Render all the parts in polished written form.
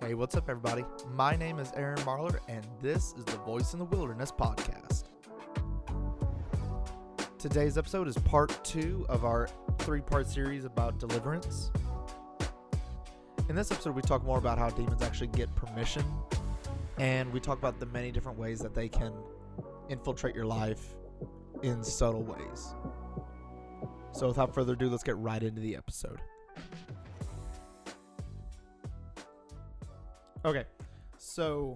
Hey, what's up, everybody? My name is Aaron Marler, and this is the Voice in the Wilderness podcast. Today's episode is part 2 of our 3-part series about deliverance. In this episode, we talk more about how demons actually get permission, and we talk about the many different ways that they can infiltrate your life in subtle ways. So without further ado, let's get right into the episode. Okay, so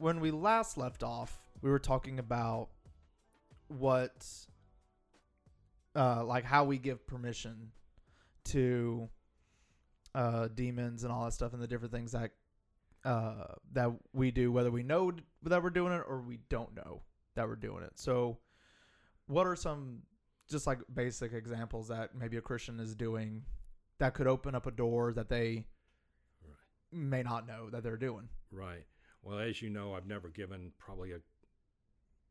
when we last left off, we were talking about what, how we give permission to demons and all that stuff, and the different things that we do, whether we know that we're doing it or we don't know that we're doing it. So, what are some just like basic examples that maybe a Christian is doing that could open up a door that they may not know that they're doing? Right. Well, as you know, I've never given probably a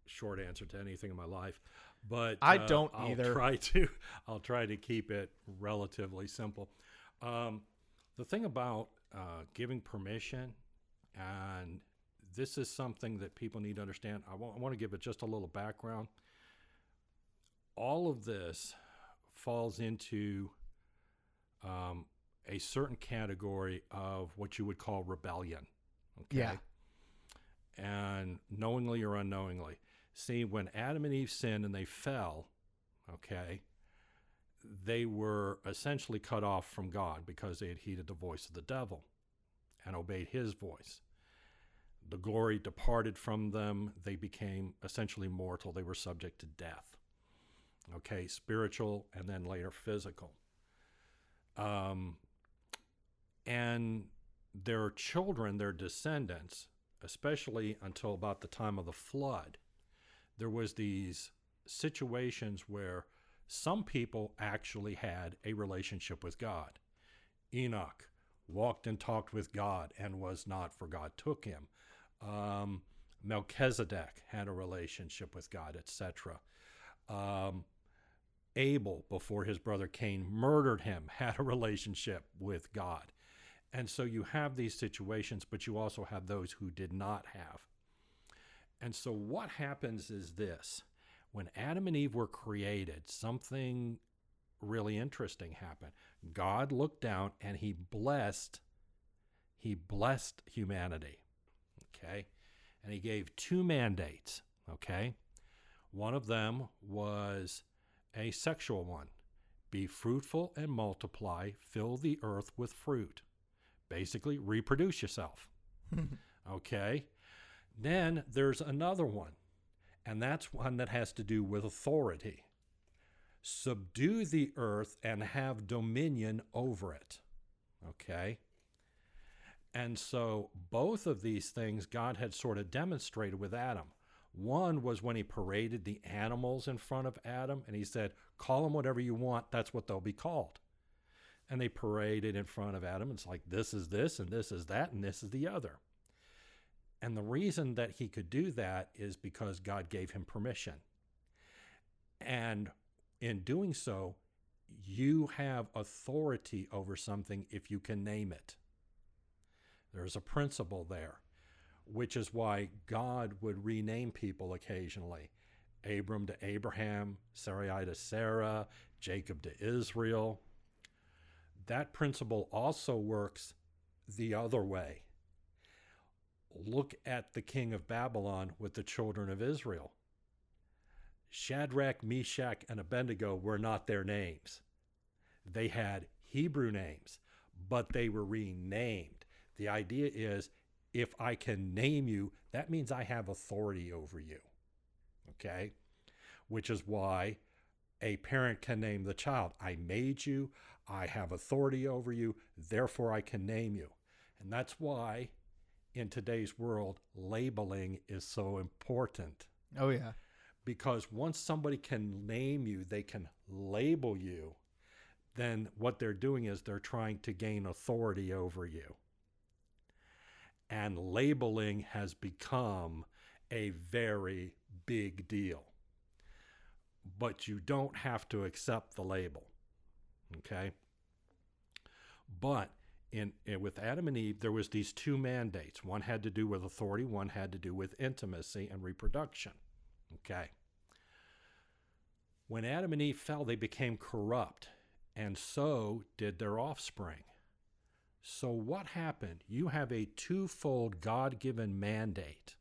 short answer to anything in my life, but I don't either. I'll try to keep it relatively simple. The thing about giving permission, and this is something that people need to understand. I want to give it just a little background. All of this falls into a certain category of what you would call rebellion. Okay? Yeah. And knowingly or unknowingly. See, when Adam and Eve sinned and they fell, okay, they were essentially cut off from God because they had heeded the voice of the devil and obeyed his voice. The glory departed from them. They became essentially mortal. They were subject to death. Okay, spiritual and then later physical. And their children, their descendants, especially until about the time of the flood, there was these situations where some people actually had a relationship with God. Enoch walked and talked with God and was not, for God took him. Melchizedek had a relationship with God, etc. Abel, before his brother Cain murdered him, had a relationship with God. And so you have these situations, but you also have those who did not have. And so what happens is this. When Adam and Eve were created, something really interesting happened. God looked down and he blessed humanity, okay? And he gave 2 mandates, okay? One of them was a sexual one. Be fruitful and multiply, fill the earth with fruit. Basically, reproduce yourself. Okay? Then there's another one, and that's one that has to do with authority. Subdue the earth and have dominion over it. Okay? And so both of these things God had sort of demonstrated with Adam. One was when he paraded the animals in front of Adam, and he said, call them whatever you want, that's what they'll be called. And they paraded in front of Adam. It's like, this is this, and this is that, and this is the other. And the reason that he could do that is because God gave him permission. And in doing so, you have authority over something if you can name it. There's a principle there, which is why God would rename people occasionally. Abram to Abraham, Sarai to Sarah, Jacob to Israel. That principle also works the other way. Look at the king of Babylon with the children of Israel. Shadrach, Meshach, and Abednego were not their names. They had Hebrew names, but they were renamed. The idea is, if I can name you, that means I have authority over you, okay? Which is why a parent can name the child. I made you. I have authority over you. Therefore, I can name you. And that's why in today's world, labeling is so important. Oh, yeah. Because once somebody can name you, they can label you. then what they're doing is they're trying to gain authority over you. And labeling has become a very big deal. But you don't have to accept the label, okay? But with Adam and Eve, there was these two mandates. One had to do with authority. One had to do with intimacy and reproduction, okay? When Adam and Eve fell, they became corrupt, and so did their offspring. So what happened? You have a twofold God-given mandate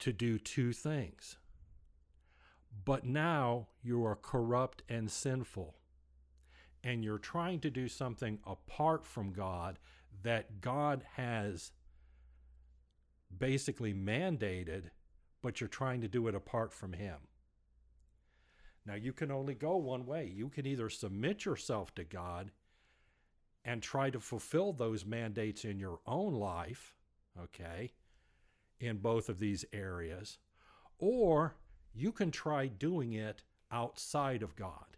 to do two things. But now you are corrupt and sinful, and you're trying to do something apart from God that God has basically mandated, but you're trying to do it apart from Him. Now, you can only go one way. You can either submit yourself to God and try to fulfill those mandates in your own life, okay, in both of these areas, or you can try doing it outside of God.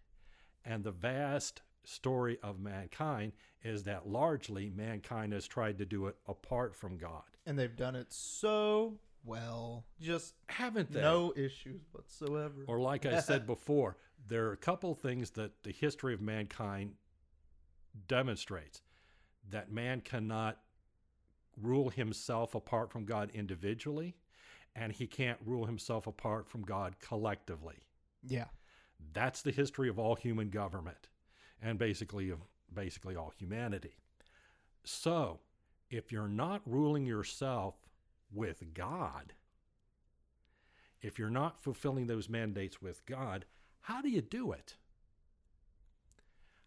And the vast story of mankind is that largely mankind has tried to do it apart from God. And they've done it so well. Just haven't they? No issues whatsoever. Or like I said before, there are a couple things that the history of mankind demonstrates. That man cannot rule himself apart from God individually, and he can't rule himself apart from God collectively. Yeah. That's the history of all human government and basically all humanity. So if you're not ruling yourself with God, if you're not fulfilling those mandates with God, how do you do it?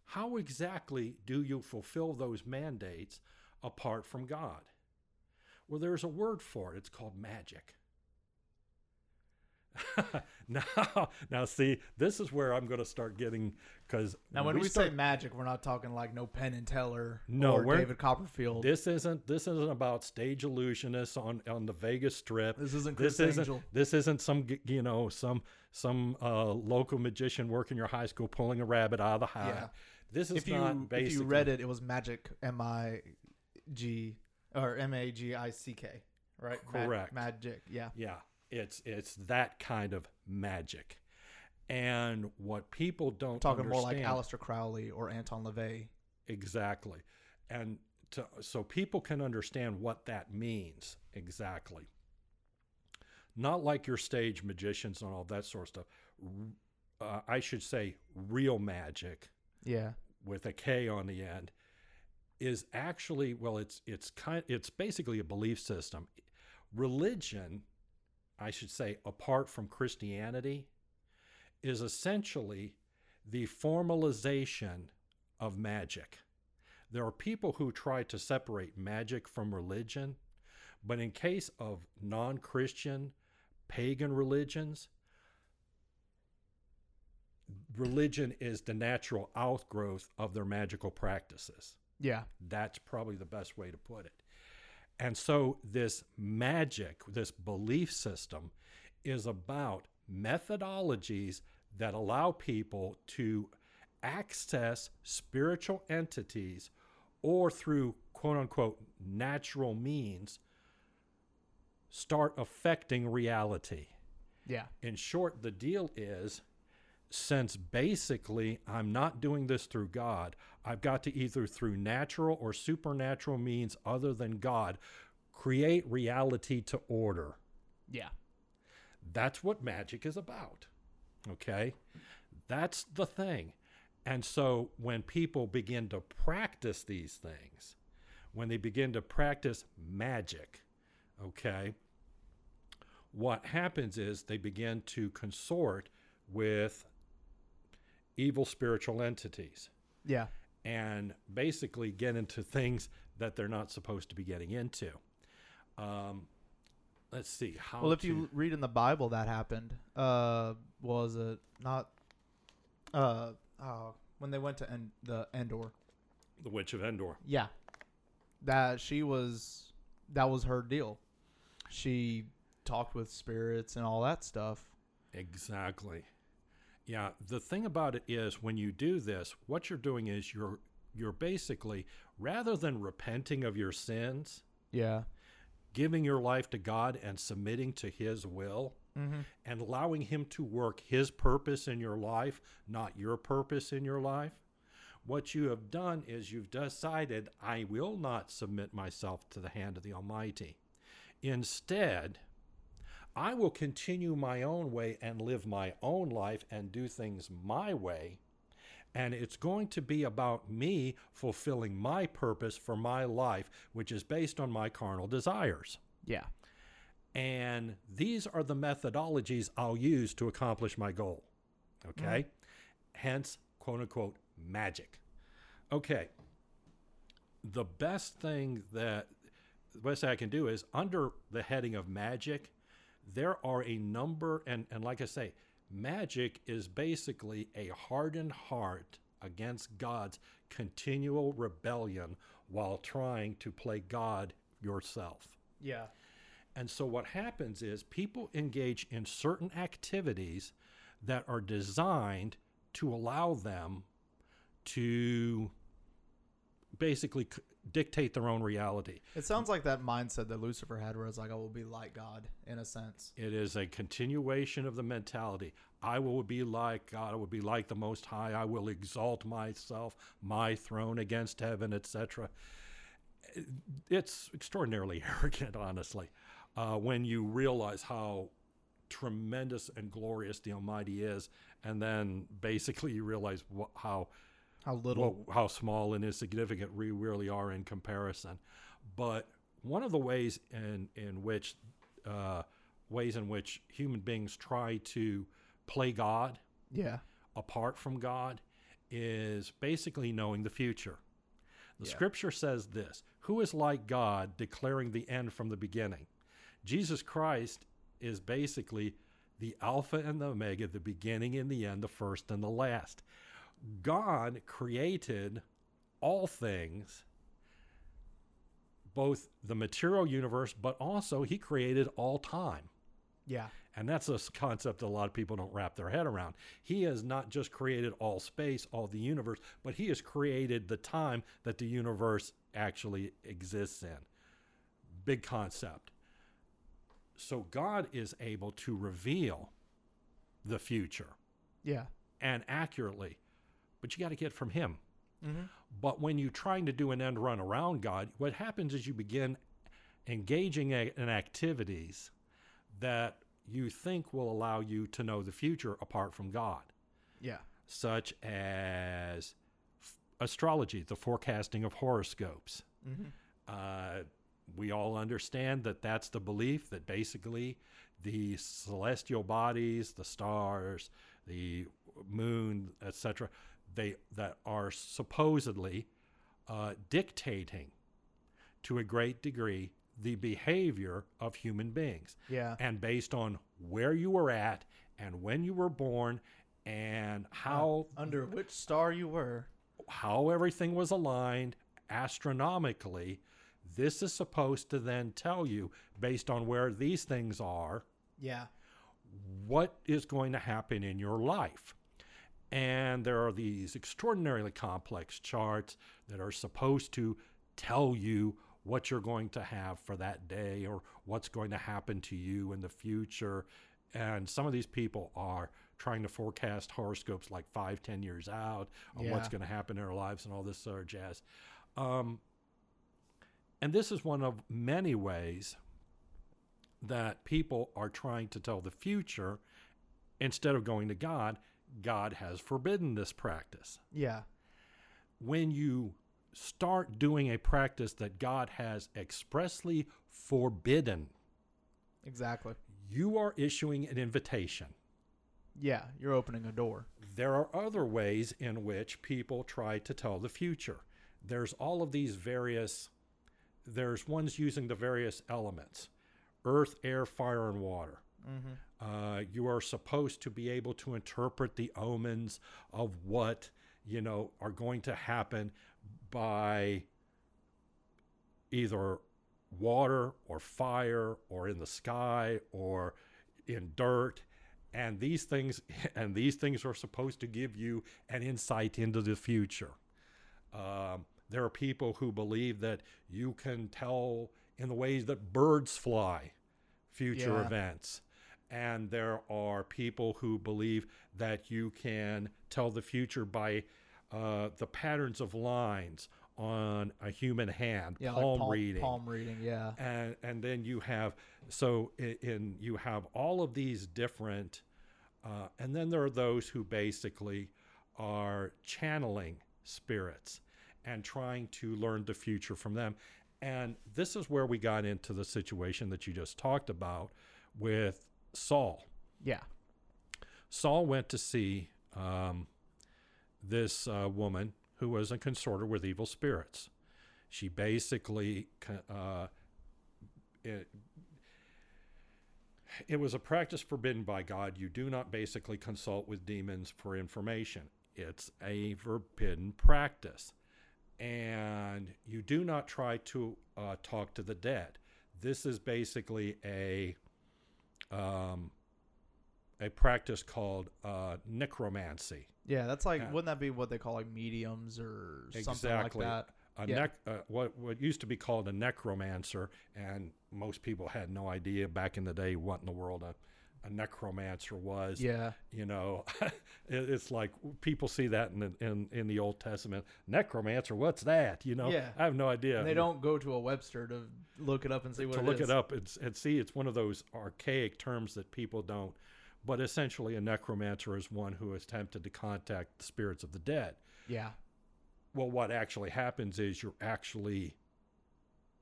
How exactly do you fulfill those mandates apart from God? Well, there's a word for it. It's called magic. Now see, this is where I'm going to start getting, because now when we say magic, we're not talking like no Penn and Teller, no, or David Copperfield. This isn't about stage illusionists on the Vegas Strip. This isn't Chris Angel. This isn't some local magician working your high school pulling a rabbit out of the hat. Yeah. This is not basically. If you read it, it was magic, M-I-G or M-A-G-I-C-K, right? Correct. Magic. Yeah. Yeah. It's that kind of magic. And what people don't understand. Talking more like Aleister Crowley or Anton LaVey. Exactly. And so people can understand what that means exactly. Not like your stage magicians and all that sort of stuff. I should say real magic. Yeah. With a K on the end. Is actually, well, it's basically a belief system. Religion, I should say, apart from Christianity, is essentially the formalization of magic. There are people who try to separate magic from religion, but in case of non-Christian, pagan religions, religion is the natural outgrowth of their magical practices. Yeah. That's probably the best way to put it. And so this magic, this belief system, is about methodologies that allow people to access spiritual entities or through quote-unquote natural means start affecting reality. Yeah. In short, the deal is, since basically I'm not doing this through God, I've got to either through natural or supernatural means other than God, create reality to order. Yeah. That's what magic is about. Okay? That's the thing. And so when people begin to practice these things, when they begin to practice magic, okay, what happens is they begin to consort with evil spiritual entities. Yeah. And basically get into things that they're not supposed to be getting into. Let's see. If you read in the Bible, that happened. Was it not? When they went to Endor. The Witch of Endor. Yeah. That was her deal. She talked with spirits and all that stuff. Exactly. Yeah, the thing about it is when you do this, what you're doing is you're basically, rather than repenting of your sins, giving your life to God and submitting to His will, and allowing Him to work His purpose in your life, not your purpose in your life, what you have done is you've decided, I will not submit myself to the hand of the Almighty. Instead, I will continue my own way and live my own life and do things my way. And it's going to be about me fulfilling my purpose for my life, which is based on my carnal desires. Yeah. And these are the methodologies I'll use to accomplish my goal. Okay? Hence, quote unquote, magic. Okay. The best thing that the best I can do is under the heading of magic, there are a number, and like I say, magic is basically a hardened heart against God's continual rebellion while trying to play God yourself. Yeah. And so what happens is people engage in certain activities that are designed to allow them to basically dictate their own reality. It sounds like that mindset that Lucifer had where it's like, I will be like God, in a sense. It is a continuation of the mentality. I will be like God. I will be like the Most High. I will exalt myself, my throne against heaven, etc. It's extraordinarily arrogant, honestly, when you realize how tremendous and glorious the Almighty is, and then basically you realize how small and insignificant we really are in comparison. But one of the ways in which human beings try to play God, apart from God, is basically knowing the future. The Scripture says this: "Who is like God, declaring the end from the beginning?" Jesus Christ is basically the Alpha and the Omega, the beginning and the end, the first and the last. God created all things, both the material universe, but also He created all time. Yeah. And that's a concept a lot of people don't wrap their head around. He has not just created all space, all the universe, but He has created the time that the universe actually exists in. Big concept. So God is able to reveal the future. Yeah. And accurately. But you got to get from Him. Mm-hmm. But when you're trying to do an end run around God, what happens is you begin engaging in activities that you think will allow you to know the future apart from God. Yeah. Such as astrology, the forecasting of horoscopes. Mm-hmm. We all understand that that's the belief that basically the celestial bodies, the stars, the moon, etc., that are supposedly dictating to a great degree the behavior of human beings. Yeah. And based on where you were at and when you were born and how... under which star you were. How everything was aligned astronomically, this is supposed to then tell you, based on where these things are, what is going to happen in your life. And there are these extraordinarily complex charts that are supposed to tell you what you're going to have for that day or what's going to happen to you in the future. And some of these people are trying to forecast horoscopes like 5-10 years out on what's going to happen in their lives and all this sort of jazz. And this is one of many ways that people are trying to tell the future instead of going to God. God has forbidden this practice. Yeah. When you start doing a practice that God has expressly forbidden. Exactly. You are issuing an invitation. Yeah, you're opening a door. There are other ways in which people try to tell the future. There's all of these various, there's ones using the various elements: earth, air, fire, and water. Mm-hmm. You are supposed to be able to interpret the omens of what, are going to happen by either water or fire or in the sky or in dirt. And these things are supposed to give you an insight into the future. There are people who believe that you can tell in the ways that birds fly future events. And there are people who believe that you can tell the future by the patterns of lines on a human hand, palm reading. Yeah. And then you have, you have all of these different, and then there are those who basically are channeling spirits and trying to learn the future from them. And this is where we got into the situation that you just talked about with Saul. Yeah. Saul went to see this woman who was a consorter with evil spirits. She basically, it was a practice forbidden by God. You do not basically consult with demons for information. It's a forbidden practice. And you do not try to talk to the dead. This is basically a practice called necromancy. Yeah, that's like, wouldn't that be what they call like mediums or something like that? What used to be called a necromancer, and most people had no idea back in the day what in the world a necromancer was. Yeah. You know, it's like people see that in the Old Testament. Necromancer, what's that? You know, yeah. I have no idea. And they don't go to a Webster to look it up and see what it is. To look it up and see, it's one of those archaic terms that people don't. But essentially a necromancer is one who has attempted to contact the spirits of the dead. Yeah. Well, what actually happens is you're actually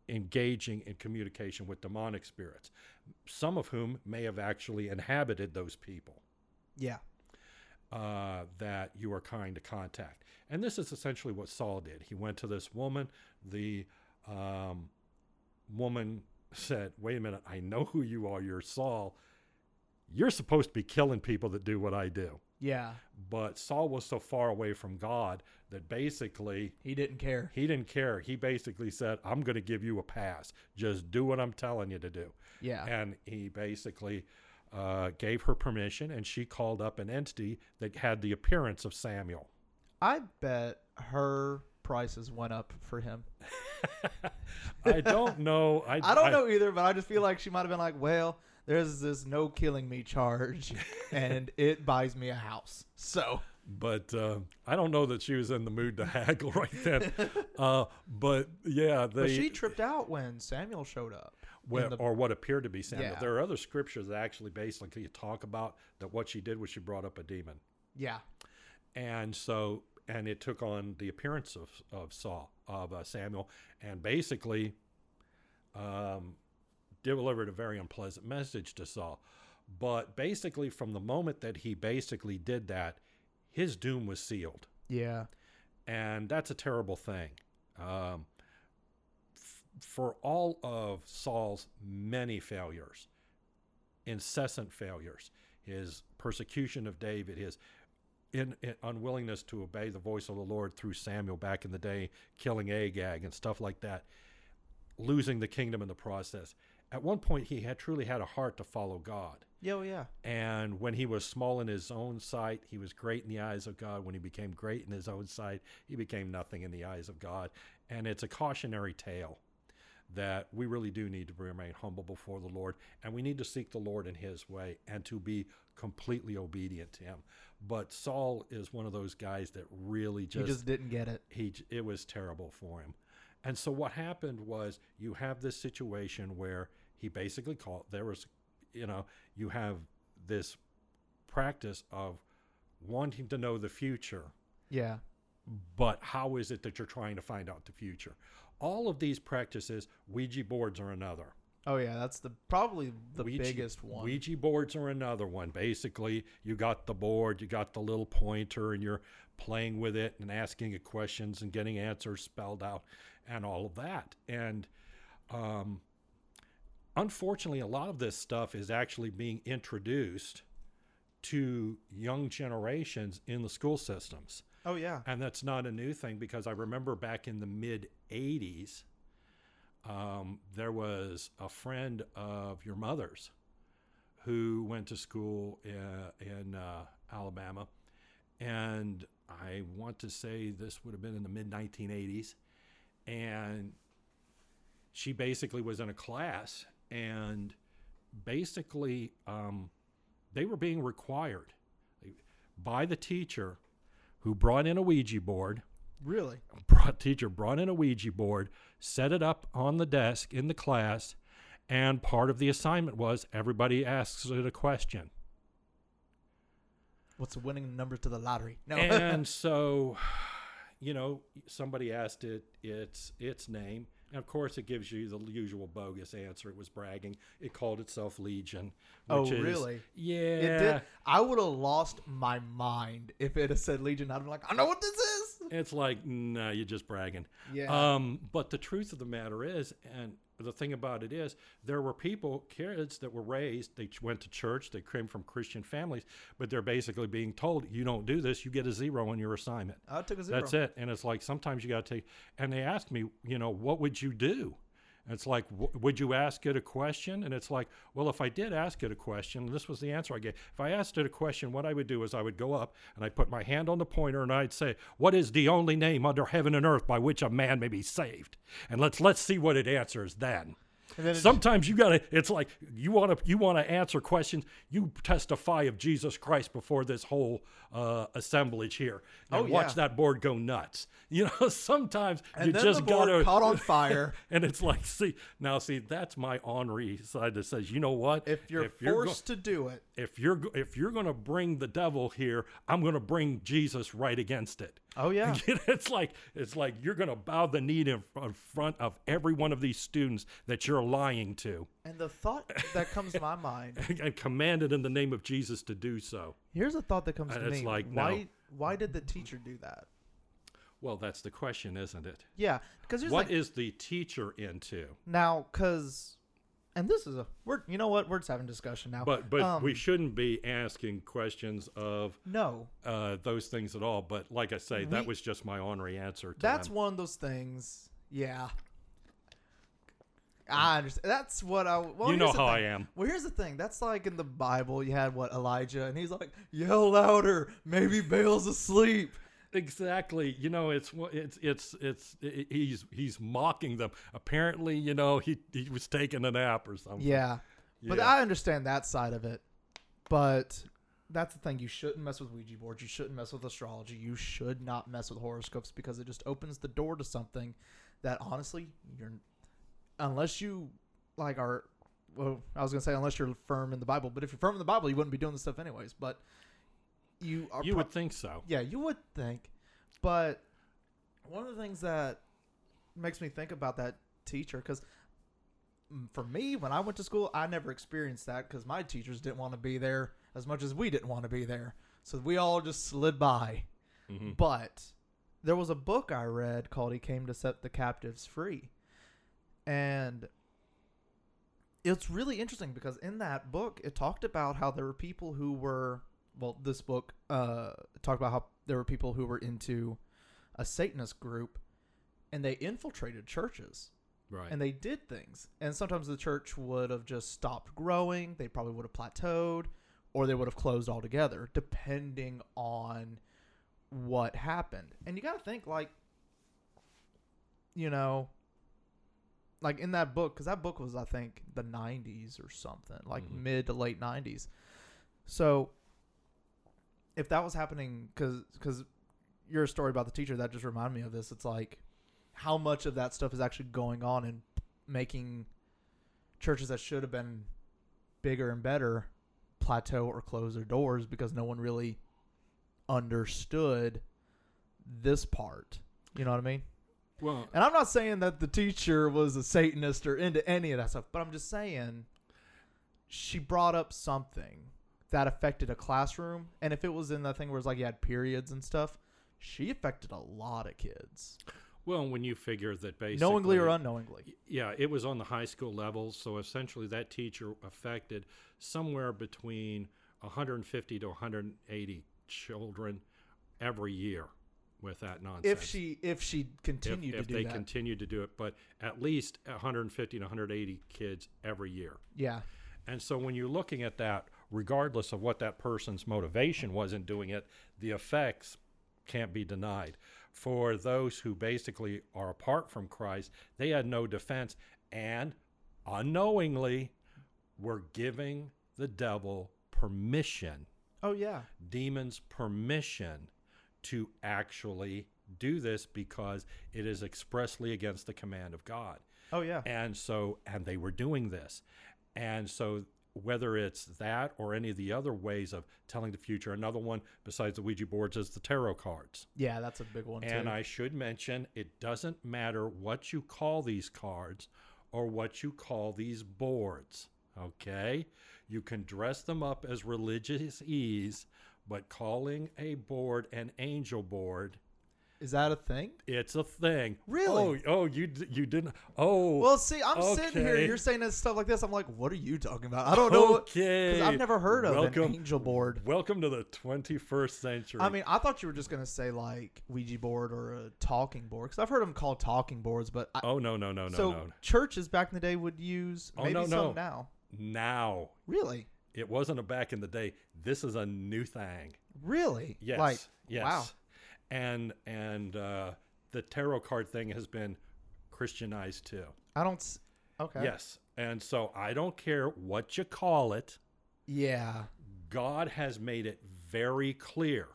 engaging in communication with demonic spirits, some of whom may have actually inhabited those people. Yeah. That you are trying to contact. And this is essentially what Saul did. He went to this woman. The woman said, wait a minute, I know who you are. You're Saul. You're supposed to be killing people that do what I do. Yeah. But Saul was so far away from God that basically... He didn't care. He basically said, I'm going to give you a pass. Just do what I'm telling you to do. Yeah. And he basically gave her permission, and she called up an entity that had the appearance of Samuel. I bet her prices went up for him. I don't know. I don't know either, but I just feel like she might have been like, well... There's this no killing me charge, and it buys me a house. So, but I don't know that she was in the mood to haggle right then. But yeah, but she tripped out when Samuel showed up, or what appeared to be Samuel. Yeah. There are other scriptures that actually basically talk about that. What she did was she brought up a demon. Yeah, and it took on the appearance of Samuel, and basically, delivered a very unpleasant message to Saul. But basically from the moment that he basically did that, his doom was sealed. Yeah. And that's a terrible thing. For all of Saul's many failures, incessant failures, his persecution of David, his unwillingness to obey the voice of the Lord through Samuel back in the day, killing Agag and stuff like that, losing the kingdom in the process. At one point, he had truly had a heart to follow God. Yeah, well, yeah. And when he was small in his own sight, he was great in the eyes of God. When he became great in his own sight, he became nothing in the eyes of God. And it's a cautionary tale that we really do need to remain humble before the Lord, and we need to seek the Lord in his way and to be completely obedient to him. But Saul is one of those guys that really just didn't get it. It was terrible for him. And so what happened was you have this situation where he basically you have this practice of wanting to know the future. Yeah. But how is it that you're trying to find out the future? All of these practices, Ouija boards are another. Oh, yeah. That's probably the biggest one. Ouija boards are another one. Basically, you got the board, you got the little pointer, and you're playing with it and asking it questions and getting answers spelled out and all of that. And, unfortunately, a lot of this stuff is actually being introduced to young generations in the school systems. Oh, yeah. And that's not a new thing, because I remember back in the mid-'80s, there was a friend of your mother's who went to school in Alabama. And I want to say this would have been in the mid-1980s. And she basically was in a class, and basically they were being required by the teacher who brought in a Ouija board. Really? Teacher brought in a Ouija board, set it up on the desk in the class, and part of the assignment was everybody asks it a question. What's the winning number to the lottery? No. And so, you know, somebody asked its name. And, of course, it gives you the usual bogus answer. It was bragging. It called itself Legion. Really? Yeah. It did. I would have lost my mind if it had said Legion. I'd have been like, I know what this is. It's like, no, you're just bragging. Yeah. But the truth of the matter is, and the thing about it is, there were people, kids that were raised, they went to church, they came from Christian families, but they're basically being told, you don't do this, you get a zero on your assignment. I took a zero. That's it. And it's like, sometimes you got to take, and they asked me, you know, what would you do? And it's like, would you ask it a question? And it's like, well, if I did ask it a question, this was the answer I gave. If I asked it a question, what I would do is I would go up and I put my hand on the pointer and I'd say, what is the only name under heaven and earth by which a man may be saved? And let's see what it answers then. Sometimes you gotta, it's like you want to answer questions. You testify of Jesus Christ before this whole assemblage here, and watch that board go nuts. You know, sometimes and you then just the board gotta caught on fire, and it's like, see, that's my ornery side that says, you know what? If you're forced to do it, if you're gonna bring the devil here, I'm gonna bring Jesus right against it. Oh yeah, it's like you're gonna bow the knee in front of every one of these students that you're lying to. And the thought that comes to my mind, and commanded in the name of Jesus to do so. Here's a thought that comes to me. It's like, why did the teacher do that? Well, that's the question, isn't it? Yeah, because what is the teacher into now? Because. And this is you know what? We're just having discussion now. But we shouldn't be asking questions of those things at all. But like I say, that was just my ornery answer to that's them. One of those things. Yeah. I understand. That's what I... Well, you know how I am. Well, here's the thing. That's like in the Bible, you had, Elijah? And he's like, yell louder. Maybe Baal's asleep. Exactly. You know, it's he's mocking them. Apparently, you know, he was taking a nap or something. Yeah. But I understand that side of it. But that's the thing. You shouldn't mess with Ouija boards. You shouldn't mess with astrology. You should not mess with horoscopes because it just opens the door to something that honestly, unless you're firm in the Bible, but if you're firm in the Bible, you wouldn't be doing this stuff anyways. But you would think so. Yeah, you would think. But one of the things that makes me think about that teacher, because for me, when I went to school, I never experienced that because my teachers didn't want to be there as much as we didn't want to be there. So we all just slid by. Mm-hmm. But there was a book I read called He Came to Set the Captives Free. And it's really interesting because in that book, it talked about how there were people who were... Well, this book talked about how there were people who were into a Satanist group, and they infiltrated churches. Right. And they did things. And sometimes the church would have just stopped growing. They probably would have plateaued, or they would have closed altogether, depending on what happened. And you got to think, in that book, because that book was, I think, the 90s or something, mid to late 90s. So... If that was happening, because your story about the teacher, that just reminded me of this. It's like how much of that stuff is actually going on and making churches that should have been bigger and better plateau or close their doors because no one really understood this part. You know what I mean? Well, and I'm not saying that the teacher was a Satanist or into any of that stuff, but I'm just saying she brought up something that affected a classroom. And if it was in that thing where it's like you had periods and stuff, she affected a lot of kids. Well, when you figure that basically... Knowingly or unknowingly. Yeah, it was on the high school level. So essentially that teacher affected somewhere between 150 to 180 children every year with that nonsense. If they continued to do it, but at least 150 to 180 kids every year. Yeah. And so when you're looking at that, regardless of what that person's motivation was in doing it, the effects can't be denied. For those who basically are apart from Christ, they had no defense and unknowingly were giving the devil permission. Oh, yeah. Demons permission to actually do this because it is expressly against the command of God. Oh, yeah. And they were doing this. And so whether it's that or any of the other ways of telling the future, another one besides the Ouija boards is the tarot cards. Yeah, that's a big one, and too. I should mention, it doesn't matter what you call these cards or what you call these boards, okay? You can dress them up as religious ease, but calling a board an angel board... Is that a thing? It's a thing. Really? Oh, you didn't. Oh. Well, see, I'm sitting here. You're saying this stuff like this. I'm like, what are you talking about? I don't know. Okay. Because I've never heard of an angel board. Welcome to the 21st century. I mean, I thought you were just going to say like Ouija board or a talking board. Because I've heard them called talking boards. But No. Churches back in the day would use some now. Now. Really? It wasn't a back in the day. This is a new thing. Really? Yes. Like, yes. Wow. And the tarot card thing has been Christianized too. Okay. Yes. And so I don't care what you call it. Yeah. God has made it very clear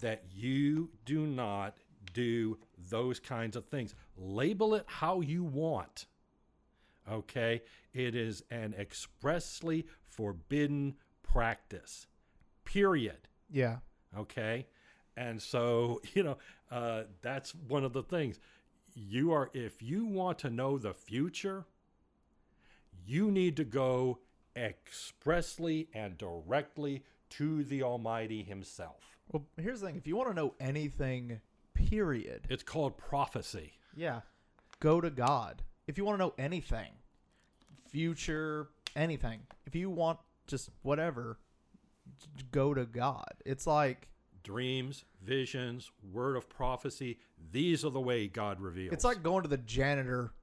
that you do not do those kinds of things. Label it how you want. Okay. It is an expressly forbidden practice. Period. Yeah. Okay. And so, that's one of the things. If you want to know the future, you need to go expressly and directly to the Almighty Himself. Well, here's the thing. If you want to know anything, period. It's called prophecy. Yeah. Go to God. If you want to know anything, future, anything. If you want just whatever, go to God. It's like... Dreams, visions, word of prophecy. These are the way God reveals. It's like going to the janitor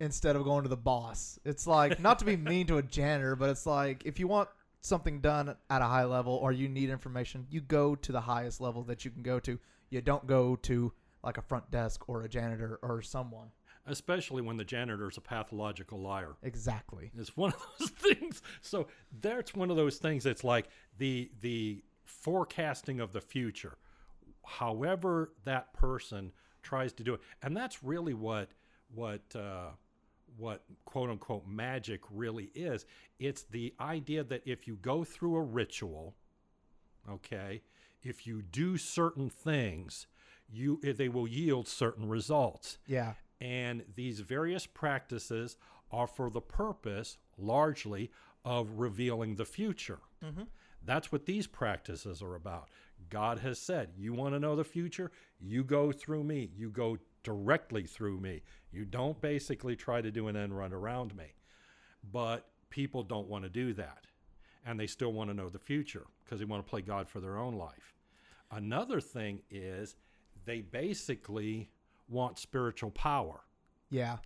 instead of going to the boss. It's like, not to be mean to a janitor, but it's like if you want something done at a high level or you need information, you go to the highest level that you can go to. You don't go to like a front desk or a janitor or someone. Especially when the janitor is a pathological liar. Exactly. It's one of those things. So that's one of those things that's like the forecasting of the future, however that person tries to do it. And that's really what quote unquote magic really is. It's the idea that if you go through a ritual, okay, if you do certain things, they will yield certain results. Yeah. And these various practices are for the purpose largely of revealing the future. Mm-hmm. That's what these practices are about. God has said, you want to know the future? You go through me. You go directly through me. You don't basically try to do an end run around me. But people don't want to do that. And they still want to know the future because they want to play God for their own life. Another thing is they basically want spiritual power. Yeah.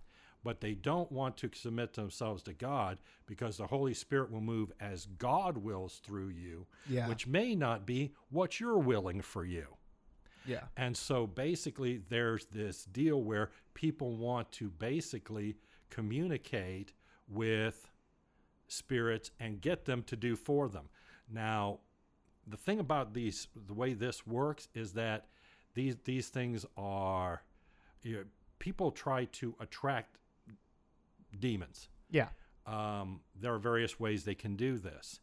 But they don't want to submit themselves to God because the Holy Spirit will move as God wills through you, yeah, which may not be what you're willing for you. Yeah. And so basically there's this deal where people want to basically communicate with spirits and get them to do for them. Now, the thing about the way this works is that these things are, people try to attract demons. Yeah. There are various ways they can do this.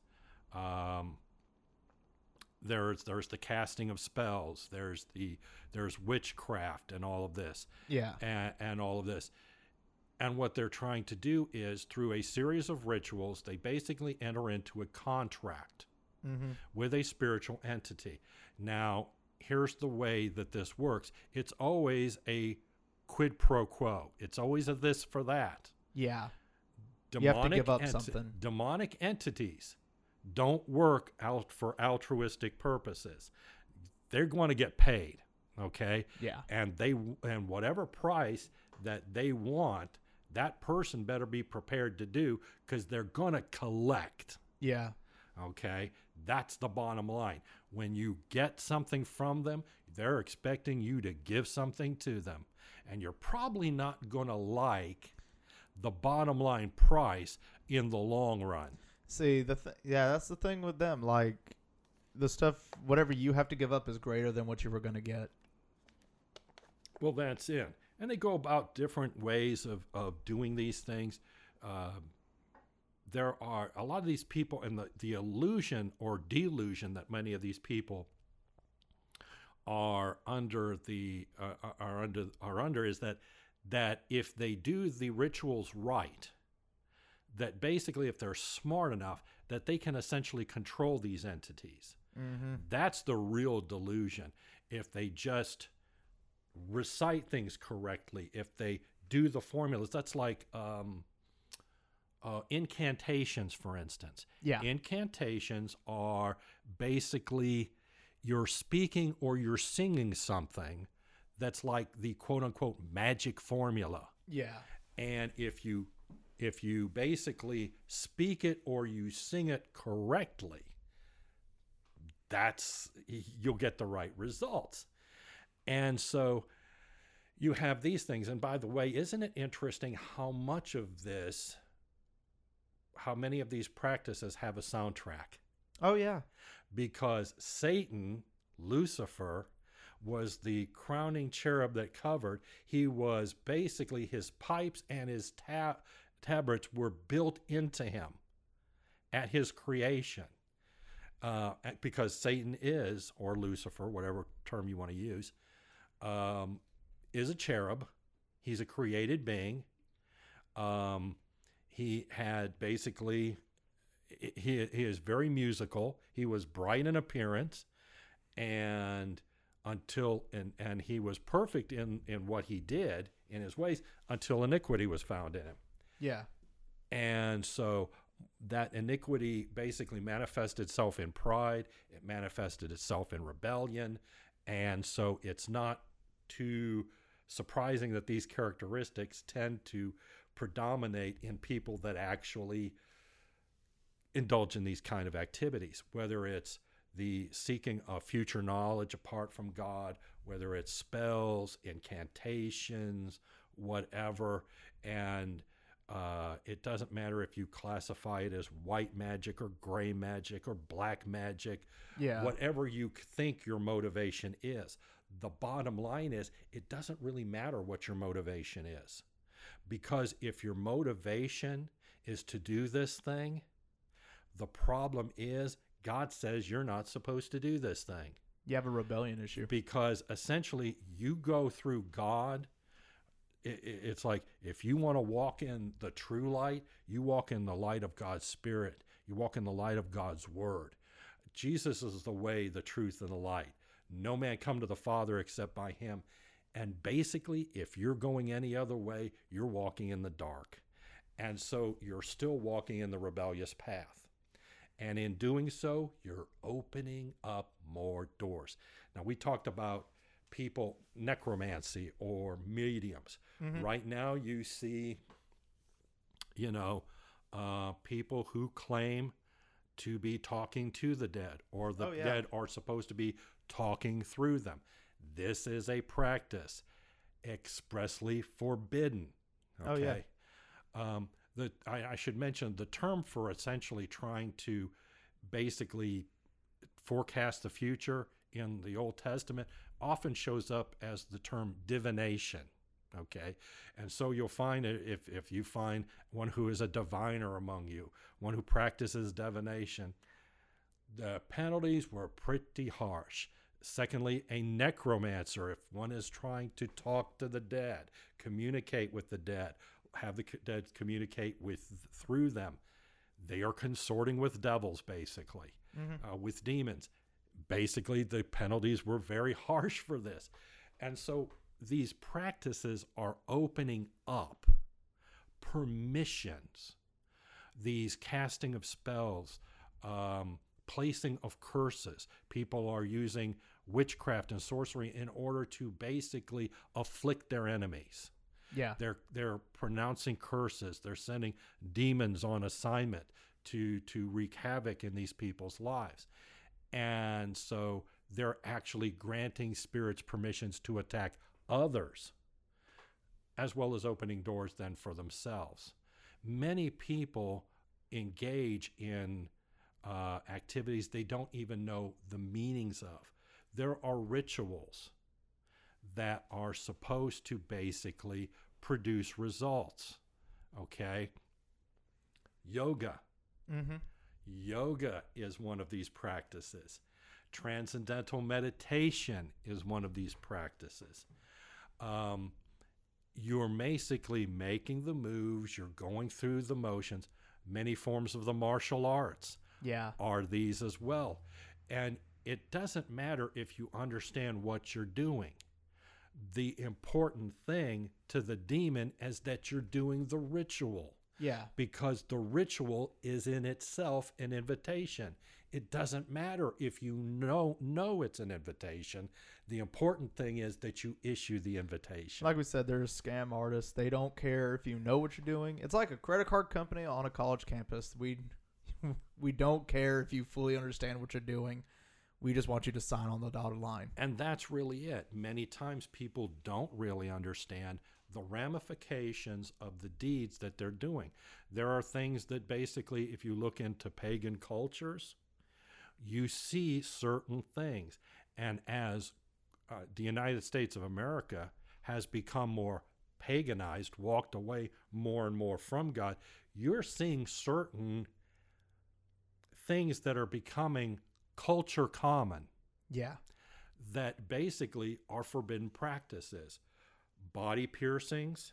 There's the casting of spells. There's witchcraft and all of this. Yeah. And all of this. And what they're trying to do is through a series of rituals, they basically enter into a contract, mm-hmm, with a spiritual entity. Now, here's the way that this works. It's always a quid pro quo. It's always a this for that. Yeah. Demonic, you have to give up something. Demonic entities don't work out for altruistic purposes. They're going to get paid, okay? Yeah. And whatever price that they want, that person better be prepared to do, because they're going to collect. Yeah. Okay. That's the bottom line. When you get something from them, they're expecting you to give something to them. And you're probably not going to like the bottom line price in the long run. See, that's the thing with them. Like, the stuff, whatever you have to give up is greater than what you were going to get. Well, that's it. And they go about different ways of doing these things. There are a lot of these people, and the illusion or delusion that many of these people are under is that if they do the rituals right, that basically if they're smart enough, that they can essentially control these entities. Mm-hmm. That's the real delusion. If they just recite things correctly, if they do the formulas, that's like incantations, for instance. Yeah. Incantations are basically you're speaking or you're singing something that's like the quote-unquote magic formula. Yeah. And if you basically speak it or you sing it correctly, you'll get the right results. And so you have these things. And by the way, isn't it interesting how much of this, how many of these practices have a soundtrack? Oh, yeah. Because Satan, Lucifer, was the crowning cherub that covered. He was basically, his pipes and his tabrets were built into him at his creation. Because Satan is, or Lucifer, whatever term you want to use, is a cherub. He's a created being. He had basically, he is very musical. He was bright in appearance, and he was perfect in what he did, in his ways, until iniquity was found in him. Yeah. And so that iniquity basically manifested itself in pride. It manifested itself in rebellion. And so it's not too surprising that these characteristics tend to predominate in people that actually indulge in these kind of activities, whether it's the seeking of future knowledge apart from God, whether it's spells, incantations, whatever. And it doesn't matter if you classify it as white magic or gray magic or black magic. Yeah. Whatever you think your motivation is. The bottom line is it doesn't really matter what your motivation is. Because if your motivation is to do this thing, the problem is God says you're not supposed to do this thing. You have a rebellion issue. Because essentially you go through God. It's like if you want to walk in the true light, you walk in the light of God's Spirit. You walk in the light of God's Word. Jesus is the way, the truth, and the light. No man come to the Father except by him. And basically, if you're going any other way, you're walking in the dark. And so you're still walking in the rebellious path. And in doing so, you're opening up more doors. Now, we talked about people, necromancy or mediums. Mm-hmm. Right now you see, people who claim to be talking to the dead, or the dead are supposed to be talking through them. This is a practice expressly forbidden. Okay. Oh, yeah. I should mention the term for essentially trying to basically forecast the future in the Old Testament often shows up as the term divination, okay? And so you'll find, if you find one who is a diviner among you, one who practices divination, the penalties were pretty harsh. Secondly, a necromancer, if one is trying to talk to the dead, communicate with the dead, have the dead communicate through them, they are consorting with devils, basically, mm-hmm. With demons. Basically, the penalties were very harsh for this. And so these practices are opening up permissions, these casting of spells, placing of curses. People are using witchcraft and sorcery in order to basically afflict their enemies. Yeah. They're pronouncing curses. They're sending demons on assignment to wreak havoc in these people's lives. And so they're actually granting spirits permissions to attack others, as well as opening doors then for themselves. Many people engage in activities they don't even know the meanings of. There are rituals that are supposed to basically produce results, okay? Yoga. Mm-hmm. Yoga is one of these practices. Transcendental meditation is one of these practices. You're basically making the moves. You're going through the motions. Many forms of the martial arts are these as well. And it doesn't matter if you understand what you're doing. The important thing to the demon is that you're doing the ritual. Yeah. Because the ritual is in itself an invitation. It doesn't matter if you know it's an invitation. The important thing is that you issue the invitation. Like we said, they're scam artists. They don't care if you know what you're doing. It's like a credit card company on a college campus. We don't care if you fully understand what you're doing. We just want you to sign on the dotted line. And that's really it. Many times people don't really understand the ramifications of the deeds that they're doing. There are things that basically, if you look into pagan cultures, you see certain things. And as the United States of America has become more paganized, walked away more and more from God, you're seeing certain things that are becoming culture common. Yeah. That basically are forbidden practices. Body piercings,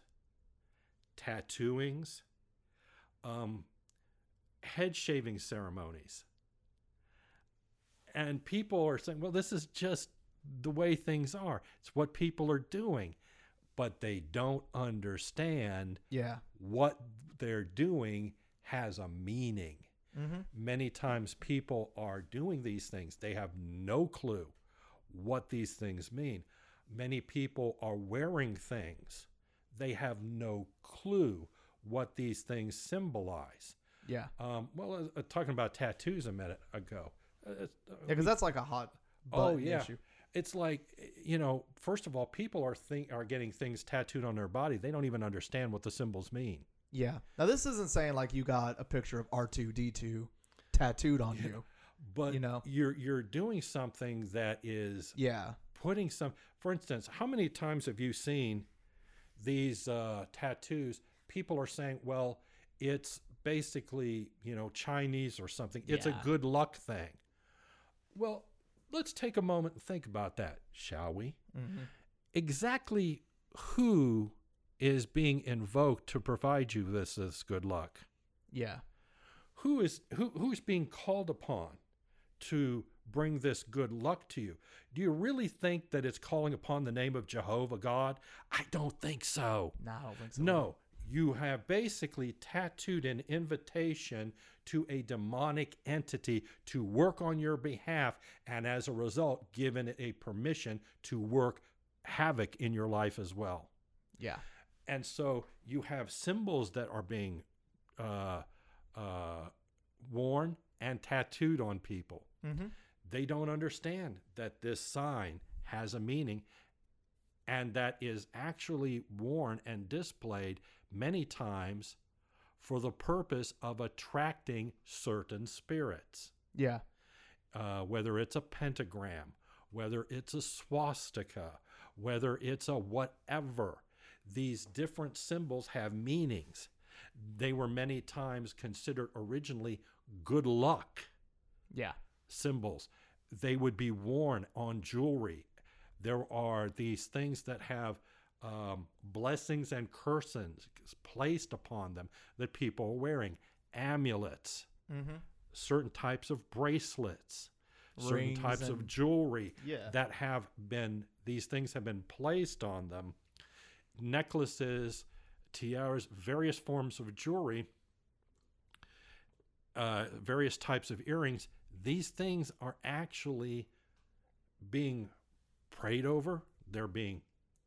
tattooings, head shaving ceremonies. And people are saying, well, this is just the way things are. It's what people are doing. But they don't understand what they're doing has a meaning. Mm-hmm. Many times people are doing these things. They have no clue what these things mean. Many people are wearing things. They have no clue what these things symbolize. Yeah. Talking about tattoos a minute ago. Because that's like a hot button issue. It's like, you know, first of all, people are getting things tattooed on their body. They don't even understand what the symbols mean. Yeah. Now, this isn't saying like you got a picture of R2-D2 tattooed on you. But, you know, you're doing something that is... Yeah. Putting some, for instance, how many times have you seen these tattoos? People are saying, well, it's basically, you know, Chinese or something. It's a good luck thing. Well, let's take a moment and think about that, shall we? Mm-hmm. Exactly who is being invoked to provide you this good luck? Yeah. Who's being called upon to bring this good luck to you? Do you really think that it's calling upon the name of Jehovah God? I don't think so. No, I don't think so. No, you have basically tattooed an invitation to a demonic entity to work on your behalf, and as a result, given it a permission to work havoc in your life as well. Yeah. And so you have symbols that are being worn and tattooed on people. Mm-hmm. They don't understand that this sign has a meaning and that is actually worn and displayed many times for the purpose of attracting certain spirits. Yeah. Whether it's a pentagram, whether it's a swastika, whether it's a whatever, these different symbols have meanings. They were many times considered originally good luck. Yeah. Symbols. They would be worn on jewelry. There are these things that have blessings and curses placed upon them that people are wearing. Amulets, mm-hmm. certain types of bracelets, rings, certain types of jewelry that have been, these things have been placed on them. Necklaces, tiaras, various forms of jewelry, various types of earrings. These things are actually being prayed over. They're being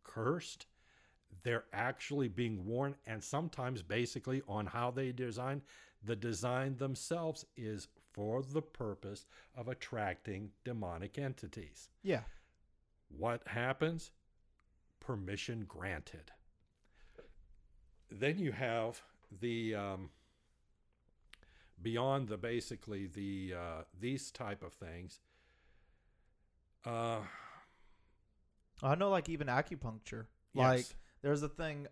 cursed. they're actually being worn, and sometimes basically on how they design. The design themselves is for the purpose of attracting demonic entities. Yeah. What happens? Permission granted. Then you have the beyond the basically the these type of things. I know, like even acupuncture. Yes. Like there's a thing.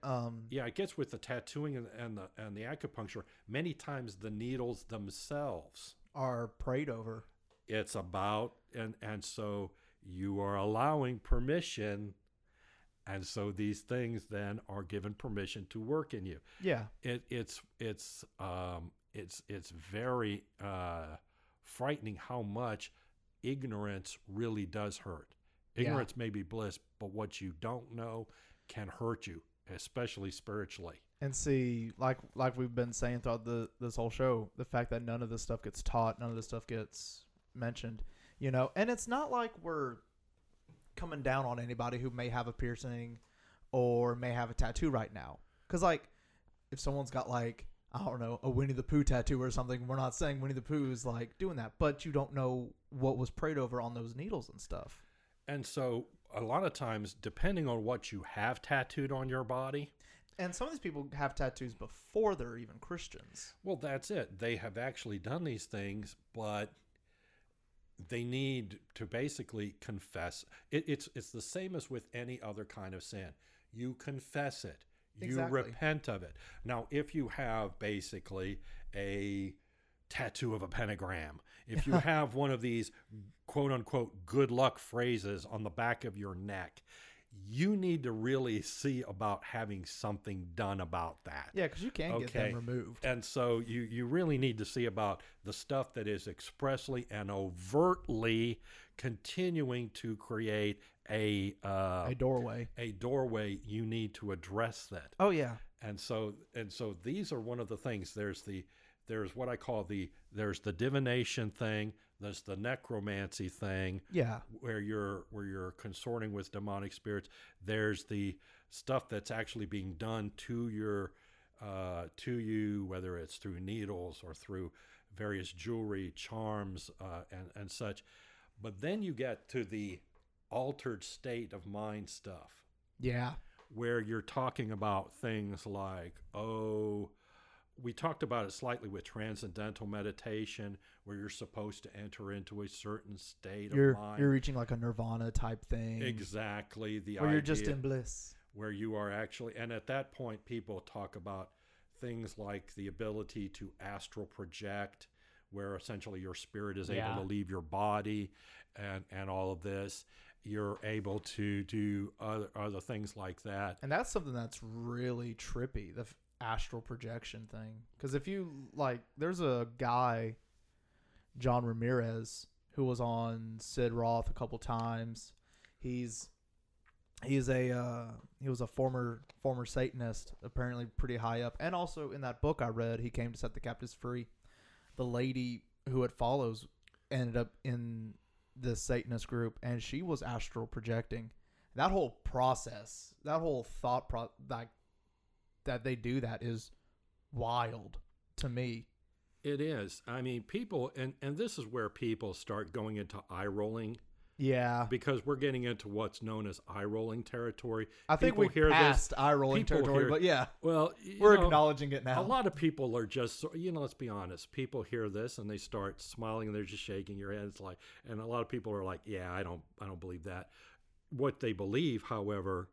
Yeah, it gets with the tattooing and the acupuncture. Many times the needles themselves are prayed over. It's about and so you are allowing permission. And so these things then are given permission to work in you. Yeah, it's very frightening how much ignorance really does hurt. Ignorance may be bliss, but what you don't know can hurt you, especially spiritually. And see, like we've been saying throughout this whole show, the fact that none of this stuff gets taught, none of this stuff gets mentioned, and it's not like we're coming down on anybody who may have a piercing or may have a tattoo right now. Because, like, if someone's got, like, I don't know, a Winnie the Pooh tattoo or something, we're not saying Winnie the Pooh is, like, doing that. But you don't know what was prayed over on those needles and stuff. And so a lot of times, depending on what you have tattooed on your body. And some of these people have tattoos before they're even Christians. Well, that's it. They have actually done these things, but they need to basically confess. It's the same as with any other kind of sin. You confess it. Exactly. You repent of it. Now, if you have basically a tattoo of a pentagram, if you have one of these quote-unquote good luck phrases on the back of your neck, you need to really see about having something done about that. Yeah, because you can get them removed. And so you really need to see about the stuff that is expressly and overtly continuing to create a doorway. A doorway, you need to address that. Oh, yeah. And so these are one of the things. There's what I call there's the divination thing. There's the necromancy thing, where you're consorting with demonic spirits. There's the stuff that's actually being done to you, whether it's through needles or through various jewelry, charms, and such. But then you get to the altered state of mind stuff. Yeah, where you're talking about things like, we talked about it slightly with transcendental meditation, where you're supposed to enter into a certain state of mind. You're reaching like a nirvana type thing. Exactly. Where you're just in bliss. Where you are actually, and at that point, people talk about things like the ability to astral project, where essentially your spirit is able to leave your body and all of this. You're able to do other things like that. And that's something that's really trippy. The astral projection thing, because if you like, there's a guy, John Ramirez, who was on Sid Roth a couple times. He was a former Satanist, apparently pretty high up, and also in that book I read, He Came to Set the Captives Free, the lady who it follows ended up in the Satanist group, and she was astral projecting. That whole process, that whole thought that they do that is wild to me. It is. I mean, people, and this is where people start going into eye rolling. Yeah. Because we're getting into what's known as eye rolling territory. I think we passed eye rolling territory, but yeah. Well, we're acknowledging it now. A lot of people are just, let's be honest. People hear this and they start smiling and they're just shaking your head. It's like, and a lot of people are like, yeah, I don't believe that. What they believe, however,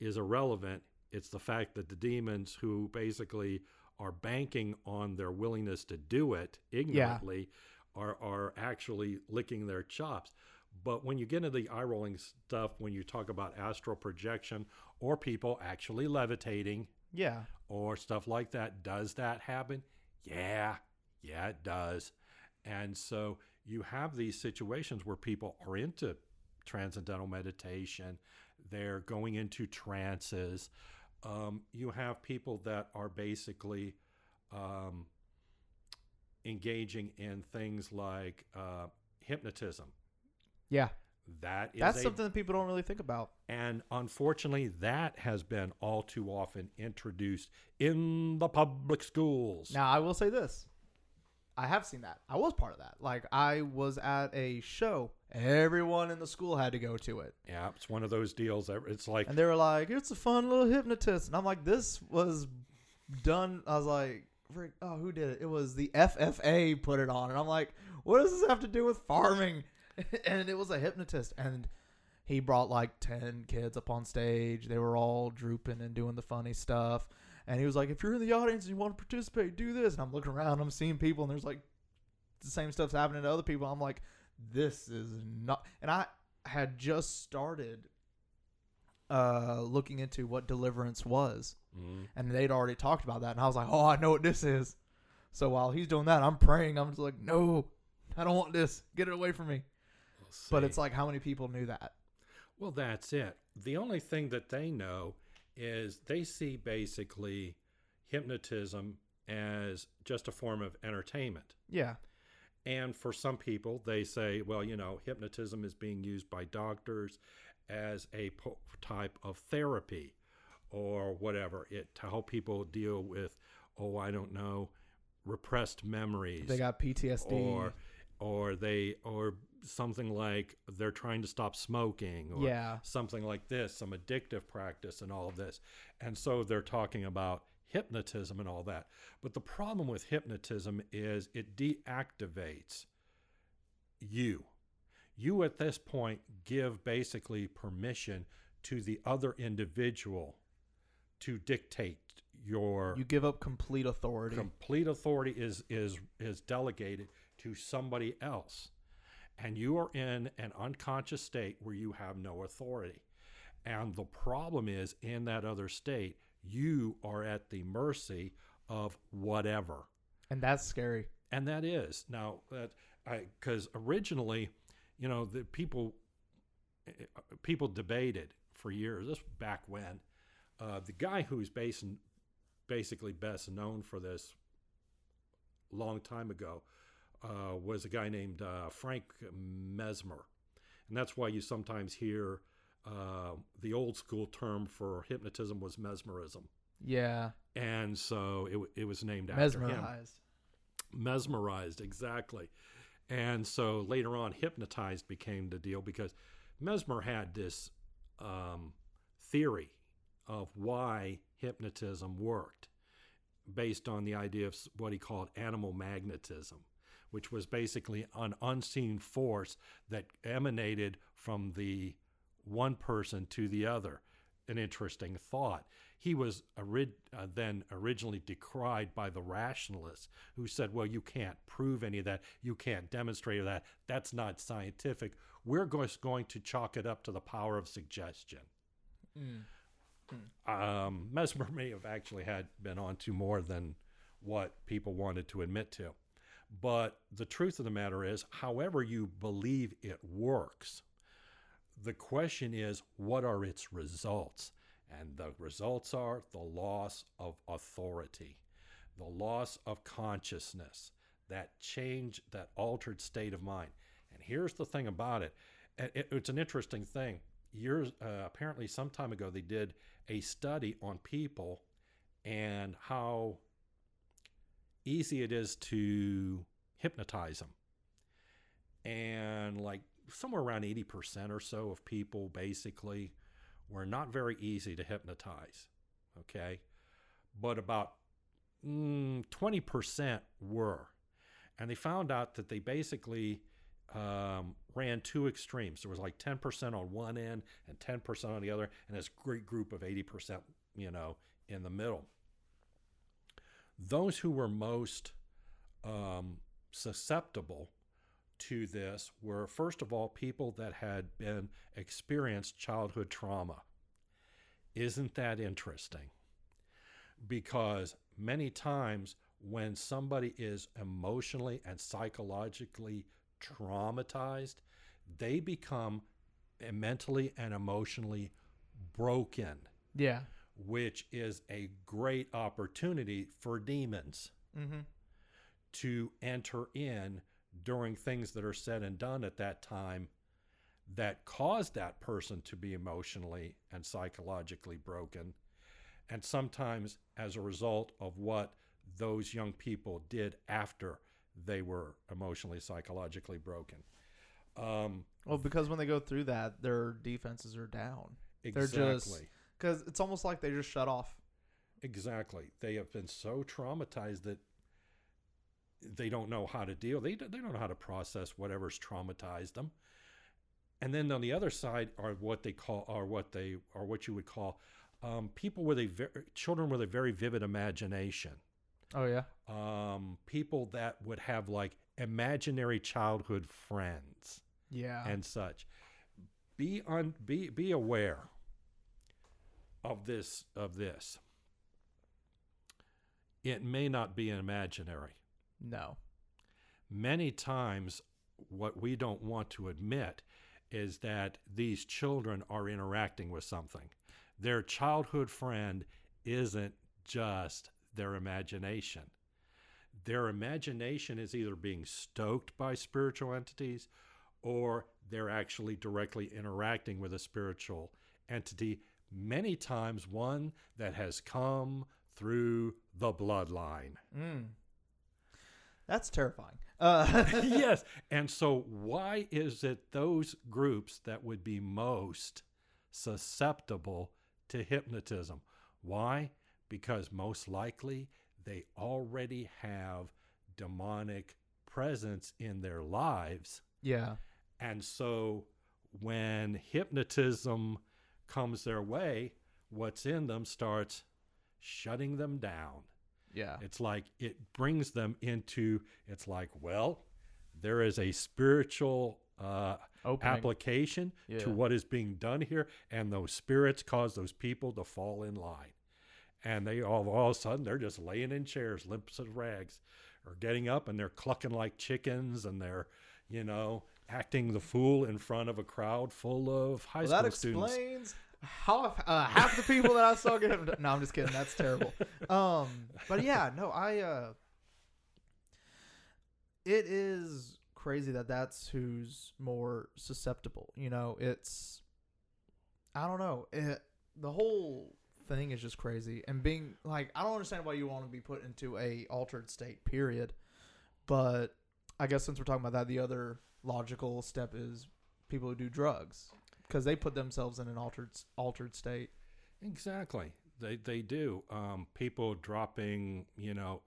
is irrelevant. It's the fact that the demons who basically are banking on their willingness to do it ignorantly are actually licking their chops. But when you get into the eye-rolling stuff, when you talk about astral projection or people actually levitating or stuff like that, does that happen? Yeah, it does. And so you have these situations where people are into transcendental meditation. They're going into trances. You have people that are basically engaging in things like hypnotism. Yeah. That is That's something that people don't really think about. And unfortunately, that has been all too often introduced in the public schools. Now, I will say this. I have seen that. I was part of that. Like, I was at a show. Everyone in the school had to go to it. Yeah, it's one of those deals. That it's like... And they were like, it's a fun little hypnotist. And I'm like, this was done. I was like, oh, who did it? It was the FFA put it on. And I'm like, what does this have to do with farming? And it was a hypnotist. And he brought like 10 kids up on stage. They were all drooping and doing the funny stuff. And he was like, if you're in the audience and you want to participate, do this. And I'm looking around. I'm seeing people. And there's like the same stuff's happening to other people. I'm like, this is not. And I had just started looking into what deliverance was. Mm-hmm. And they'd already talked about that. And I was like, oh, I know what this is. So while he's doing that, I'm praying. I'm just like, no, I don't want this. Get it away from me. But it's like, how many people knew that? Well, that's it. The only thing that they know is they see basically hypnotism as just a form of entertainment. Yeah. And for some people, they say, well, you know, hypnotism is being used by doctors as a type of therapy or whatever, it to help people deal with, oh, I don't know, repressed memories. They got PTSD. Or something like they're trying to stop smoking or something like this, some addictive practice and all of this. And so they're talking about hypnotism and all that. But the problem with hypnotism is it deactivates you. You at this point give basically permission to the other individual to dictate your... You give up complete authority. Complete authority is delegated to somebody else. And you are in an unconscious state where you have no authority. And the problem is, in that other state, you are at the mercy of whatever. And that's scary. And that is. Now, because originally, you know, the people debated for years, this was back when, the guy who's basically best known for this long time ago, was a guy named Frank Mesmer. And that's why you sometimes hear the old school term for hypnotism was mesmerism. Yeah. And so it was named after him. Mesmerized, exactly. And so later on, hypnotized became the deal because Mesmer had this theory of why hypnotism worked based on the idea of what he called animal magnetism, which was basically an unseen force that emanated from the one person to the other. An interesting thought. He was then originally decried by the rationalists who said, well, you can't prove any of that. You can't demonstrate that. That's not scientific. We're just going to chalk it up to the power of suggestion. Mesmer may have actually had been onto more than what people wanted to admit to. But the truth of the matter is, however you believe it works, the question is, what are its results? And the results are the loss of authority, the loss of consciousness, that change, that altered state of mind. And here's the thing about it. It's an interesting thing. Apparently some time ago, they did a study on people and how easy it is to hypnotize them. And like somewhere around 80% or so of people basically were not very easy to hypnotize. Okay. But about 20% were. And they found out that they basically ran two extremes. There was like 10% on one end and 10% on the other. And this great group of 80%, you know, in the middle. Those who were most susceptible to this were, first of all, people that had been experienced childhood trauma. Isn't that interesting? Because many times when somebody is emotionally and psychologically traumatized, they become mentally and emotionally broken. Yeah. Which is a great opportunity for demons to enter in during things that are said and done at that time that caused that person to be emotionally and psychologically broken. And sometimes as a result of what those young people did after they were emotionally, psychologically broken. Well, because when they go through that, their defenses are down. Exactly. Because it's almost like they just shut off. Exactly. They have been so traumatized that they don't know how to deal. They don't know how to process whatever's traumatized them. And then on the other side are what they call, what you would call people with children with a very vivid imagination. Oh yeah. People that would have like imaginary childhood friends. Yeah. And such. Be aware of this, It may not be imaginary. No. Many times what we don't want to admit is that these children are interacting with something. Their childhood friend isn't just their imagination. Their imagination is either being stoked by spiritual entities or they're actually directly interacting with a spiritual entity, many times one that has come through the bloodline. Mm. That's terrifying. Yes. And so why is it those groups that would be most susceptible to hypnotism? Why? Because most likely they already have demonic presence in their lives. Yeah. And so when hypnotism comes their way, what's in them starts shutting them down. Yeah. It's like it brings them into, it's like, well, there is a spiritual application to what is being done here. And those spirits cause those people to fall in line. And they all of a sudden, they're just laying in chairs, limps as rags, or getting up and they're clucking like chickens and they're, acting the fool in front of a crowd full of high school students. That explains how half the people that I saw get him. No, I'm just kidding. That's terrible. But yeah, no, it is crazy that that's who's more susceptible. I don't know. The whole thing is just crazy. And being like, I don't understand why you want to be put into a altered state, period. But I guess since we're talking about that, the other logical step is people who do drugs. Because they put themselves in an altered state. Exactly. They do. People dropping,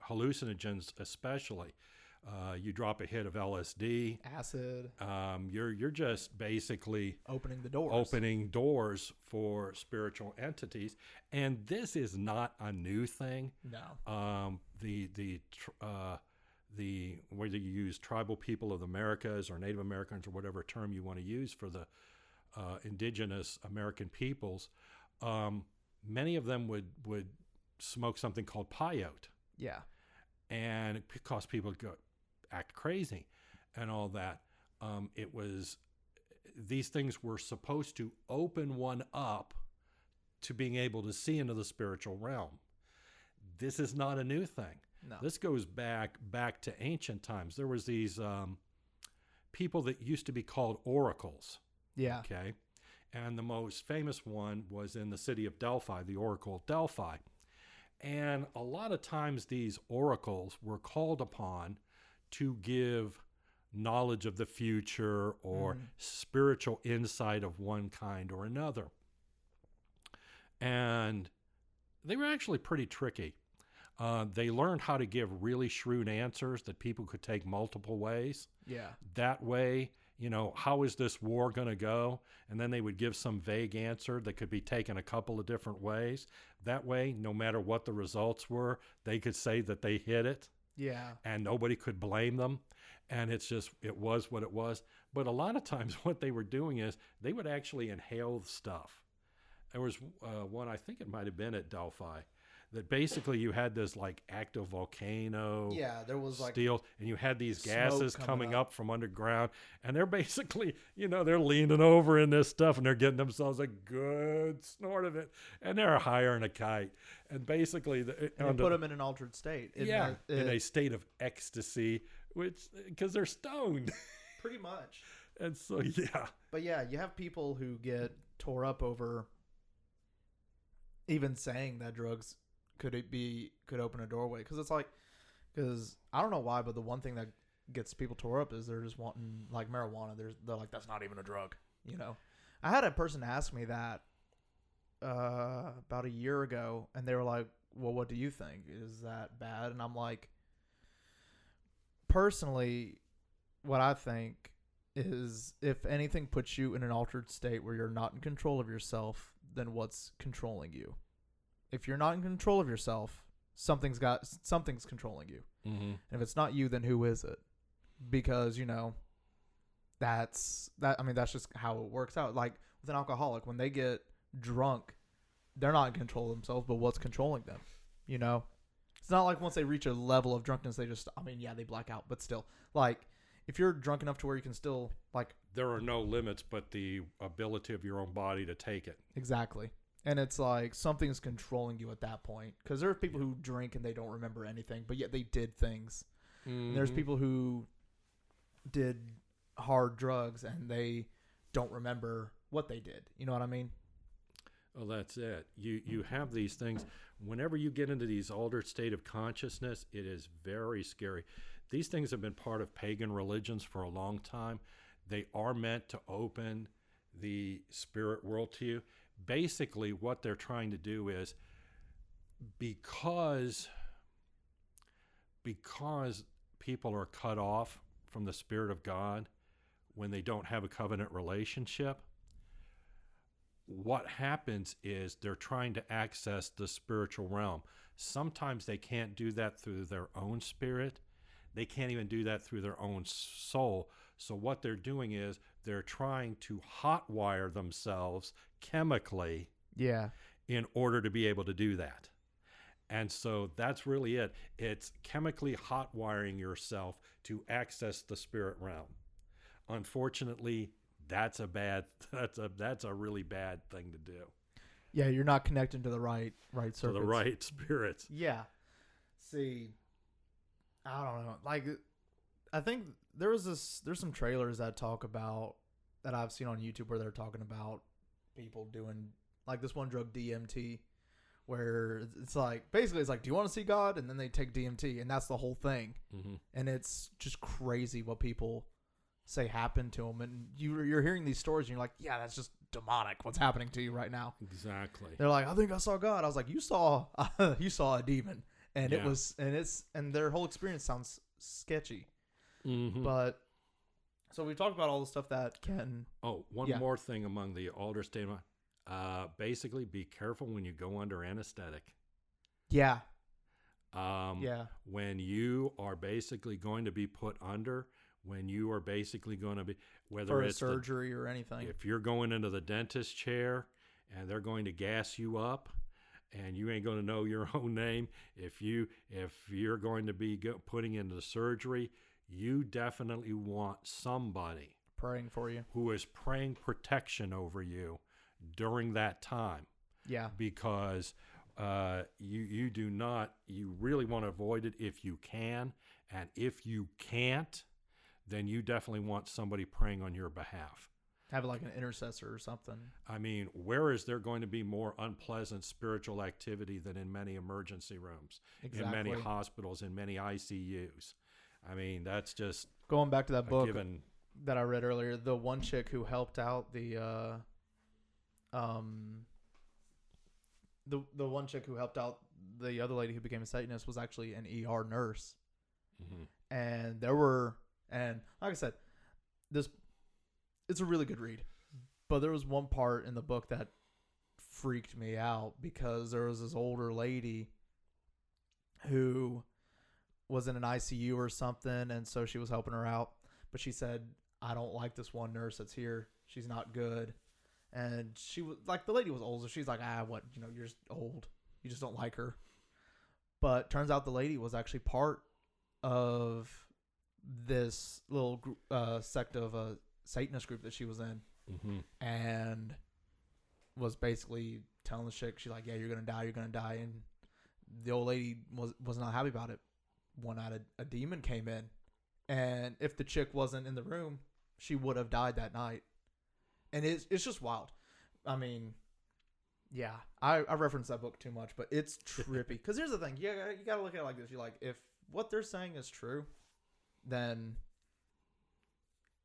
hallucinogens especially. You drop a hit of LSD. Acid. You're just basically... Opening doors for spiritual entities. And this is not a new thing. No. Whether you use tribal people of the Americas or Native Americans or whatever term you want to use for the... indigenous American peoples, many of them would smoke something called peyote. Yeah. And it caused people to go act crazy and all that. These things were supposed to open one up to being able to see into the spiritual realm. This is not a new thing. No. This goes back to ancient times. There was these people that used to be called oracles. Yeah. Okay. And the most famous one was in the city of Delphi, the Oracle of Delphi. And a lot of times these oracles were called upon to give knowledge of the future or spiritual insight of one kind or another. And they were actually pretty tricky. They learned how to give really shrewd answers that people could take multiple ways. Yeah. That way... how is this war going to go? And then they would give some vague answer that could be taken a couple of different ways. That way, no matter what the results were, they could say that they hit it. Yeah. And nobody could blame them. And it was what it was. But a lot of times what they were doing is they would actually inhale stuff. There was one, I think it might have been at Delphi, that basically you had this like active volcano. Yeah, there was like steel, and you had these gases coming up from underground, and they're basically, they're leaning over in this stuff and they're getting themselves a good snort of it, and they're higher than a kite. And basically, put them in an altered state. In a state of ecstasy, which because they're stoned, pretty much. And so, yeah. But yeah, you have people who get tore up over even saying that drugs could open a doorway. Because it's like, because I don't know why, but the one thing that gets people tore up is they're just wanting, like, marijuana. They're like, that's not even a drug, you know? I had a person ask me that about a year ago, and they were like, well, what do you think? Is that bad? And I'm like, personally, what I think is if anything puts you in an altered state where you're not in control of yourself, then what's controlling you? If you're not in control of yourself, something's controlling you. Mm-hmm. And if it's not you, then who is it? Because, you know, that's just how it works out. Like with an alcoholic, when they get drunk, they're not in control of themselves, but what's controlling them, you know? It's not like once they reach a level of drunkenness, they just, I mean, yeah, they black out, but still, like, if you're drunk enough to where you can still, like... There are no limits but the ability of your own body to take it. Exactly. And it's like something's controlling you at that point. Because there are people who drink and they don't remember anything, but yet they did things. Mm-hmm. And there's people who did hard drugs and they don't remember what they did. You know what I mean? Well, that's it. You have these things. Whenever you get into these altered state of consciousness, it is very scary. These things have been part of pagan religions for a long time. They are meant to open the spirit world to you. Basically, what they're trying to do is because people are cut off from the Spirit of God when they don't have a covenant relationship, what happens is they're trying to access the spiritual realm. Sometimes they can't do that through their own spirit. They can't even do that through their own soul. So what they're doing is they're trying to hotwire themselves chemically in order to be able to do that. And so that's really it. It's chemically hotwiring yourself to access the spirit realm. Unfortunately, that's a really bad thing to do. Yeah, you're not connecting to the right circuits. To the right spirits. Yeah. See, I don't know. Like, I think there's some trailers that talk about that I've seen on YouTube where they're talking about people doing like this one drug DMT, where it's like basically it's like, do you want to see God? And then they take DMT, and that's the whole thing. Mm-hmm. And it's just crazy what people say happened to them, and you're hearing these stories and you're like, yeah, that's just demonic what's happening to you right now. Exactly. They're like, I think I saw God. I was like, you saw a demon. And yeah. And their whole experience sounds sketchy. Mm-hmm. But so we talked about all the stuff that can. Oh, one more thing among the alter state. Basically, be careful when you go under anesthetic. Yeah. When you are basically going to be put under, when you are basically going to be, whether it's surgery or anything, if you're going into the dentist chair and they're going to gas you up. And you ain't going to know your own name. If you're going to be putting into surgery, you definitely want somebody praying for you, who is praying protection over you during that time. Yeah, because you really want to avoid it if you can, and if you can't, then you definitely want somebody praying on your behalf. Have like an intercessor or something. I mean, where is there going to be more unpleasant spiritual activity than in many emergency rooms, exactly. In many hospitals, in many ICUs? I mean, that's just... Going back to that book that I read earlier, the one chick who helped out the other lady who became a Satanist was actually an ER nurse. Mm-hmm. And there were... And like I said, this... It's a really good read, but there was one part in the book that freaked me out because there was this older lady who was in an ICU or something, and so she was helping her out, but she said, I don't like this one nurse that's here. She's not good. And she was like, the lady was old, so she's like, what, you know, you're just old. You just don't like her. But turns out the lady was actually part of this little sect of Satanist group that she was in, mm-hmm. and was basically telling the chick, she's like, yeah, you're gonna die. And the old lady was not happy about it. One night a demon came in, and if the chick wasn't in the room, she would have died that night. And it's just wild. I mean, yeah, I reference that book too much, but it's trippy. Because here's the thing. You got to look at it like this. You're like, if what they're saying is true, then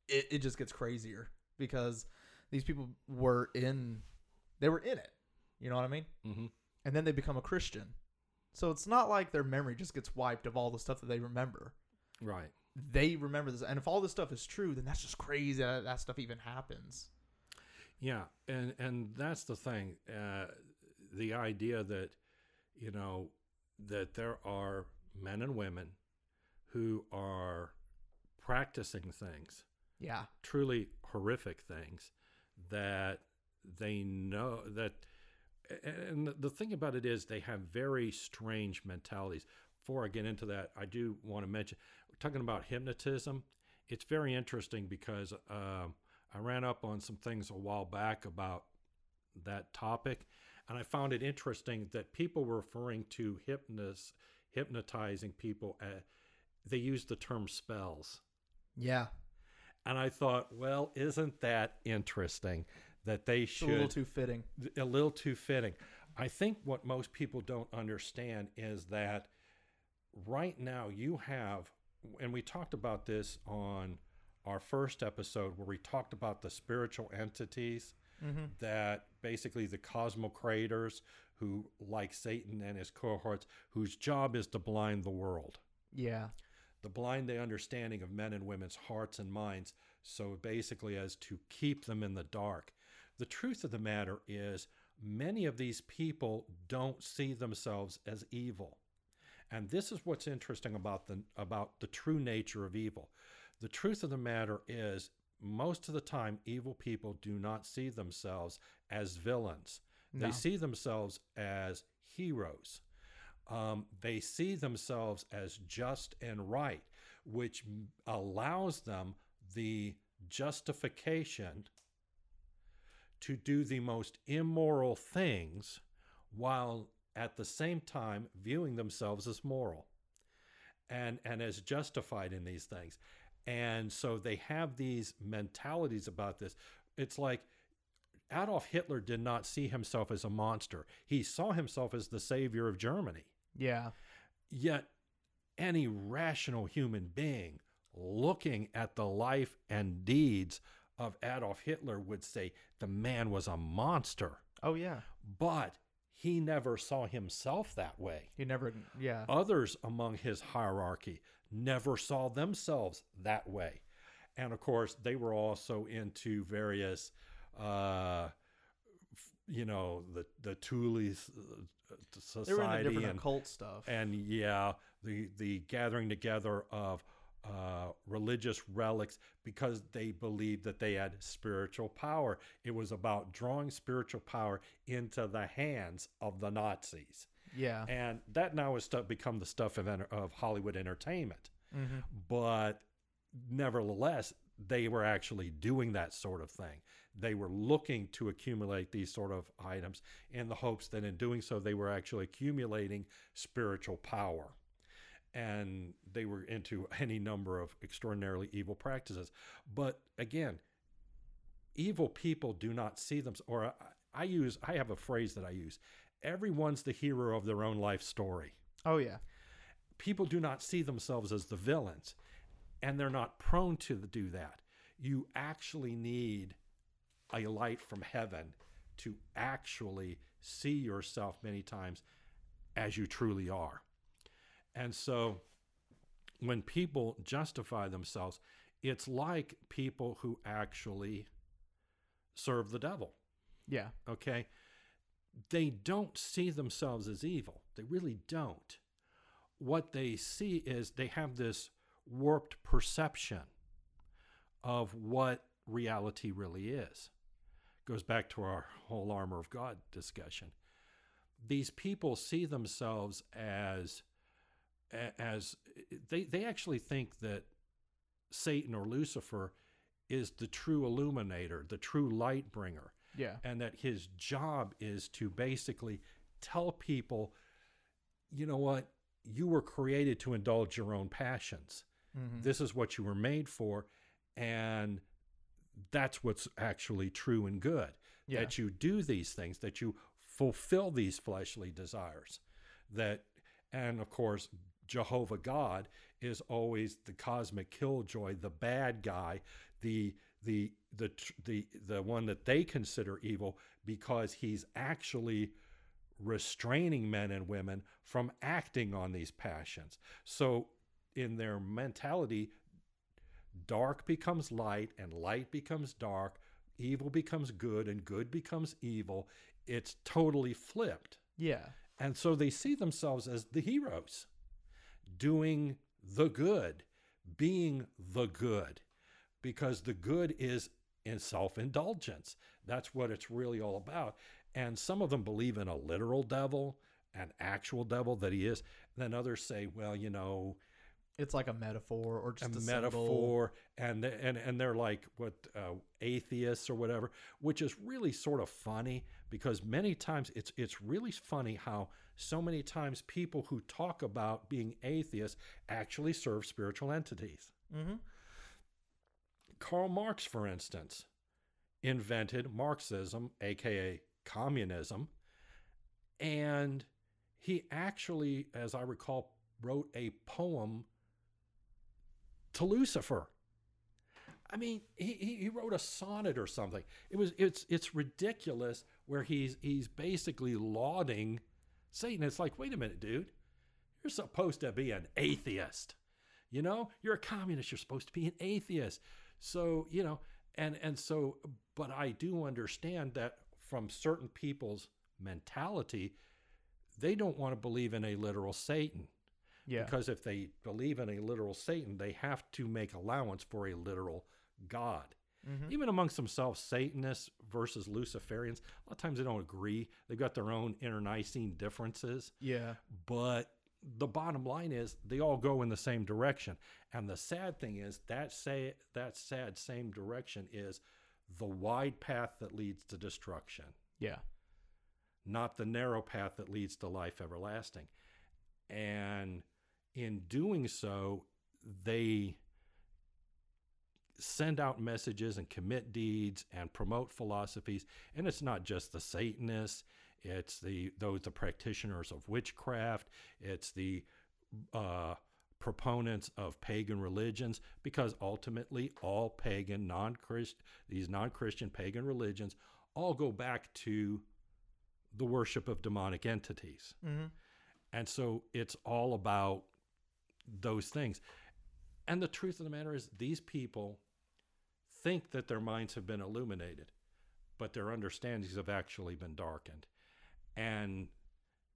it just gets crazier. Because these people were in it. You know what I mean? Mm-hmm. And then they become a Christian. So it's not like their memory just gets wiped of all the stuff that they remember. Right. They remember this. And if all this stuff is true, then that's just crazy that stuff even happens. Yeah. And that's the thing. The idea that, you know, that there are men and women who are practicing things. Yeah. Truly horrific things that they know that. And the thing about it is they have very strange mentalities. Before I get into that, I do want to mention, we're talking about hypnotism. It's very interesting because I ran up on some things a while back about that topic, and I found it interesting that people were referring to hypnotizing people. They used the term spells. Yeah. And I thought, well, isn't that interesting? That they should. It's a little too fitting. A little too fitting. I think what most people don't understand is that right now you have, and we talked about this on our first episode where we talked about the spiritual entities, mm-hmm. that basically the cosmic creators who, like Satan and his cohorts, whose job is to blind the world. Yeah. To blind the understanding of men and women's hearts and minds, so basically as to keep them in the dark. The truth of the matter is many of these people don't see themselves as evil. And this is what's interesting about the true nature of evil. The truth of the matter is most of the time evil people do not see themselves as villains. No. They see themselves as heroes. They see themselves as just and right, which allows them the justification to do the most immoral things while at the same time viewing themselves as moral and as justified in these things. And so they have these mentalities about this. It's like Adolf Hitler did not see himself as a monster. He saw himself as the savior of Germany. Yeah. Yet any rational human being looking at the life and deeds of Adolf Hitler would say the man was a monster. Oh, yeah. But he never saw himself that way. He never, yeah. Others among his hierarchy never saw themselves that way. And, of course, they were also into various, you know, the Thule Society. They were into different occult stuff. And, yeah, the gathering together of religious relics because they believed that they had spiritual power. It was about drawing spiritual power into the hands of the Nazis. Yeah. And that now has become the stuff of Hollywood entertainment. Mm-hmm. But nevertheless, they were actually doing that sort of thing. They were looking to accumulate these sort of items in the hopes that in doing so, they were actually accumulating spiritual power. And they were into any number of extraordinarily evil practices. But again, evil people do not see them. Or I have a phrase that I use. Everyone's the hero of their own life story. Oh, yeah. People do not see themselves as the villains. And they're not prone to do that. You actually need a light from heaven to actually see yourself many times as you truly are. And so when people justify themselves, it's like people who actually serve the devil. Yeah. Okay. They don't see themselves as evil. They really don't. What they see is they have this warped perception of what reality really is. It goes back to our whole armor of God discussion. These people see themselves as they actually think that Satan or Lucifer is the true illuminator, the true light bringer. Yeah. And that his job is to basically tell people, you know what, you were created to indulge your own passions. Mm-hmm. This is what you were made for. And that's what's actually true and good, yeah. That you do these things, that you fulfill these fleshly desires. That, and of course, Jehovah God is always the cosmic killjoy, the bad guy, the one that they consider evil, because he's actually restraining men and women from acting on these passions. So in their mentality, dark becomes light and light becomes dark, evil becomes good and good becomes evil. It's totally flipped. Yeah. And so they see themselves as the heroes, doing the good, being the good, because the good is in self-indulgence. That's what it's really all about. And some of them believe in a literal devil, an actual devil that he is. Then others say, well, you know, it's like a metaphor or just a metaphor, and they're like atheists or whatever, which is really sort of funny, because many times it's really funny how so many times people who talk about being atheists actually serve spiritual entities. Mm-hmm. Karl Marx, for instance, invented Marxism, aka communism, and he actually, as I recall, wrote a poem to Lucifer. I mean, he wrote a sonnet or something. It's ridiculous, where he's basically lauding Satan. It's like, wait a minute, dude, you're supposed to be an atheist. You know, you're a communist. You're supposed to be an atheist. So, you know, and so, but I do understand that from certain people's mentality, they don't want to believe in a literal Satan. Yeah. Because if they believe in a literal Satan, they have to make allowance for a literal God. Mm-hmm. Even amongst themselves, Satanists versus Luciferians, a lot of times they don't agree. They've got their own internecine differences. Yeah. But the bottom line is they all go in the same direction. And the sad thing is that sad same direction is the wide path that leads to destruction. Yeah. Not the narrow path that leads to life everlasting. And in doing so, they send out messages and commit deeds and promote philosophies. And it's not just the Satanists. It's the practitioners of witchcraft. It's the proponents of pagan religions, because ultimately all pagan, these non-Christian pagan religions all go back to the worship of demonic entities. Mm-hmm. And so it's all about those things. And the truth of the matter is, these people think that their minds have been illuminated, but their understandings have actually been darkened. And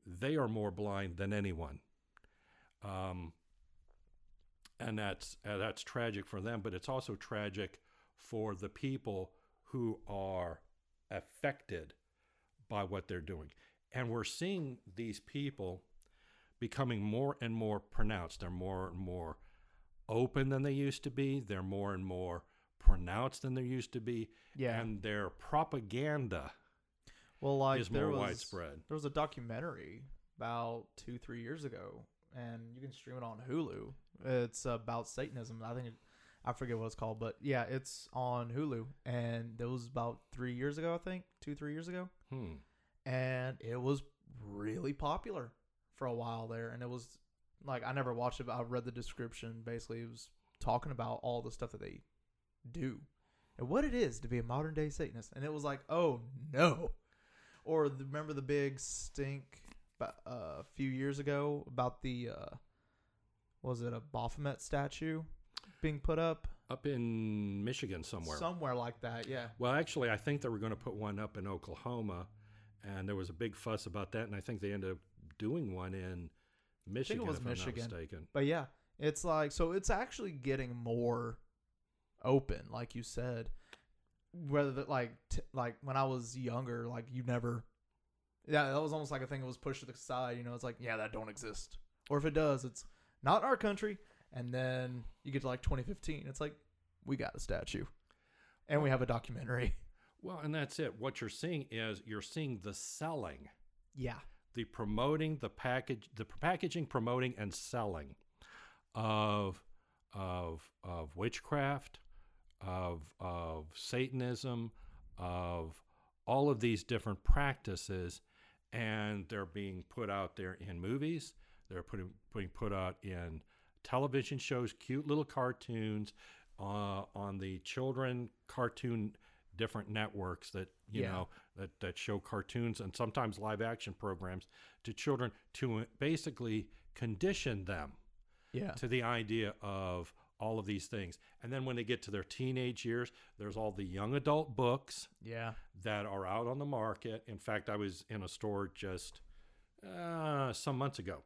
they are more blind than anyone. And that's tragic for them, but it's also tragic for the people who are affected by what they're doing. And we're seeing these people becoming more and more pronounced. They're more and more open than they used to be. They're more and more pronounced than they used to be. Yeah. And their propaganda is more widespread. There was a documentary about 2-3 years ago, and you can stream it on Hulu. It's about Satanism. I forget what it's called, but yeah, it's on Hulu. And that was about 3 years ago, I think, 2-3 years ago. And it was really popular for a while there, and it was like, I never watched it, but I read the description. Basically, it was talking about all the stuff that they do and what it is to be a modern day Satanist. And it was like, oh no. Or remember the big stink a few years ago about the was it a Baphomet statue being put up in Michigan somewhere like that? Yeah, well, actually, I think they were going to put one up in Oklahoma, and there was a big fuss about that, and I think they ended up doing one in Michigan, I think it was if Michigan. I'm not mistaken. But yeah, it's like, so it's actually getting more open, like you said. Whether that, like when I was younger, like you never, yeah, that was almost like a thing that was pushed to the side. You know, it's like, yeah, that don't exist, or if it does, it's not our country. And then you get to like 2015, it's like, we got a statue, and we have a documentary. Well, and that's it. What you're seeing is the selling. Yeah. The promoting, the packaging, promoting, and selling of witchcraft, of Satanism, of all of these different practices, and they're being put out there in movies. They're being put out in television shows, cute little cartoons, on the children cartoon different networks that you know that show cartoons and sometimes live action programs to children to basically condition them to the idea of all of these things. And then when they get to their teenage years, there's all the young adult books that are out on the market. In fact, I was in a store just some months ago,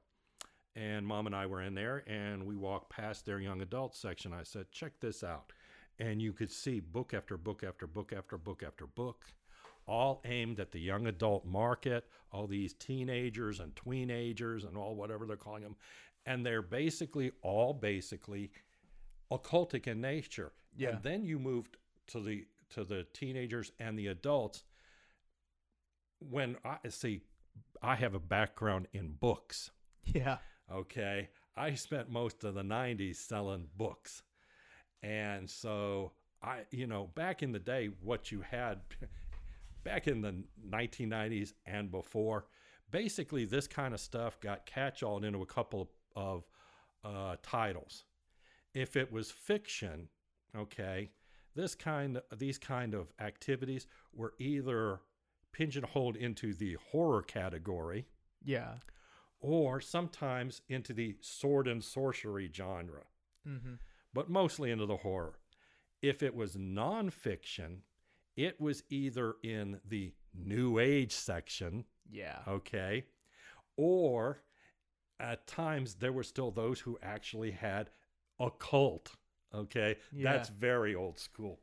and Mom and I were in there, and we walked past their young adult section. I said, check this out. And you could see book after book after book after book after book, all aimed at the young adult market, all these teenagers and tweenagers and all whatever they're calling them. And they're basically occultic in nature. Yeah. And then you moved to the teenagers and the adults. When I have a background in books. Yeah. Okay. I spent most of the 90s selling books. And so back in the day, what you had back in the 1990s and before, basically this kind of stuff got catch-alled into a couple of titles. If it was fiction, okay, these kind of activities were either pigeonholed into the horror category, or sometimes into the sword and sorcery genre, but mostly into the horror. If it was nonfiction, it was either in the New Age section, or at times there were still those who actually had occult. That's very old school.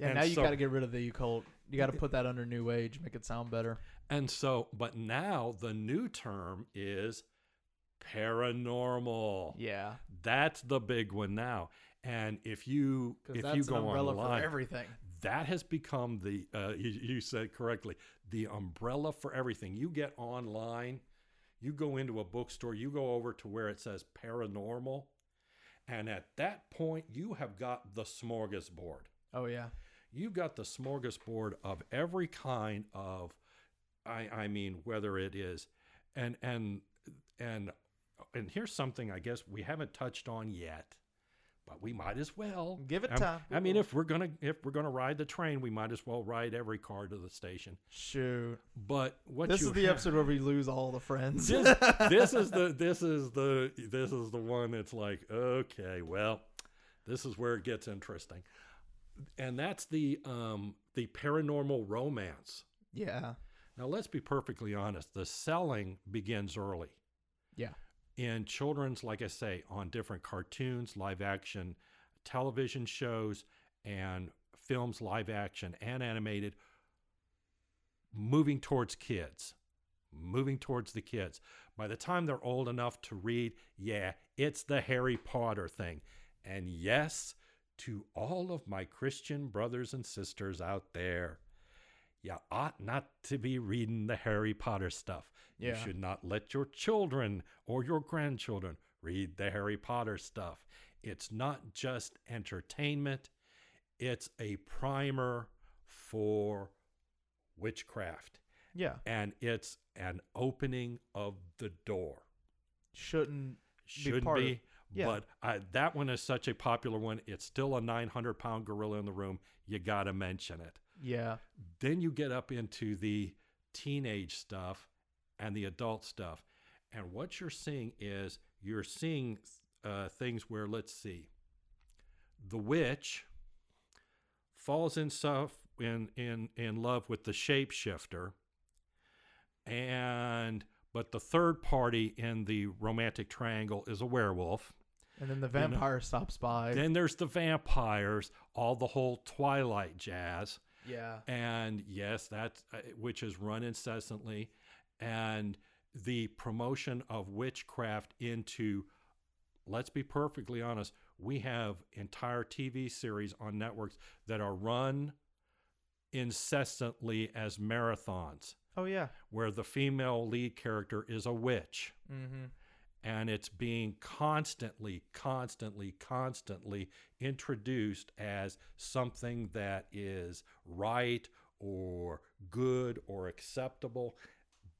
Now you got to get rid of the occult. You got to put that under New Age, make it sound better. And so, but now the new term is paranormal. Yeah, that's the big one now. And if you go online, for everything that has become the you said correctly, the umbrella for everything. You get online, you go into a bookstore, you go over to where it says paranormal. And at that point, you have got the smorgasbord. Oh, yeah. You've got the smorgasbord of every kind of, I mean, whether it is, and here's something I guess we haven't touched on yet, but we might as well. Give it time. I mean, if we're gonna ride the train, we might as well ride every car to the station. Shoot. But this is the episode where we lose all the friends. This is the one that's like, okay, well, this is where it gets interesting, and that's the paranormal romance. Yeah. Now let's be perfectly honest. The selling begins early. Yeah. In children's, like I say, on different cartoons, live action television shows, and films, live action and animated, moving towards the kids. By the time they're old enough to read, it's the Harry Potter thing. And yes, to all of my Christian brothers and sisters out there, you ought not to be reading the Harry Potter stuff. Yeah. You should not let your children or your grandchildren read the Harry Potter stuff. It's not just entertainment. It's a primer for witchcraft. Yeah. And it's an opening of the door. Shouldn't be. Yeah. But that one is such a popular one. It's still a 900-pound gorilla in the room. You got to mention it. Yeah. Then you get up into the teenage stuff and the adult stuff. And what you're seeing is things where, let's see, the witch falls in love with the shapeshifter, but the third party in the romantic triangle is a werewolf. And then the vampire stops by. Then there's the vampires, all the whole Twilight jazz. Yeah. And yes, that's which is run incessantly, and the promotion of witchcraft into, let's be perfectly honest, we have entire TV series on networks that are run incessantly as marathons. Oh yeah. Where the female lead character is a witch. Mm-hmm. and it's being constantly introduced as something that is right or good or acceptable,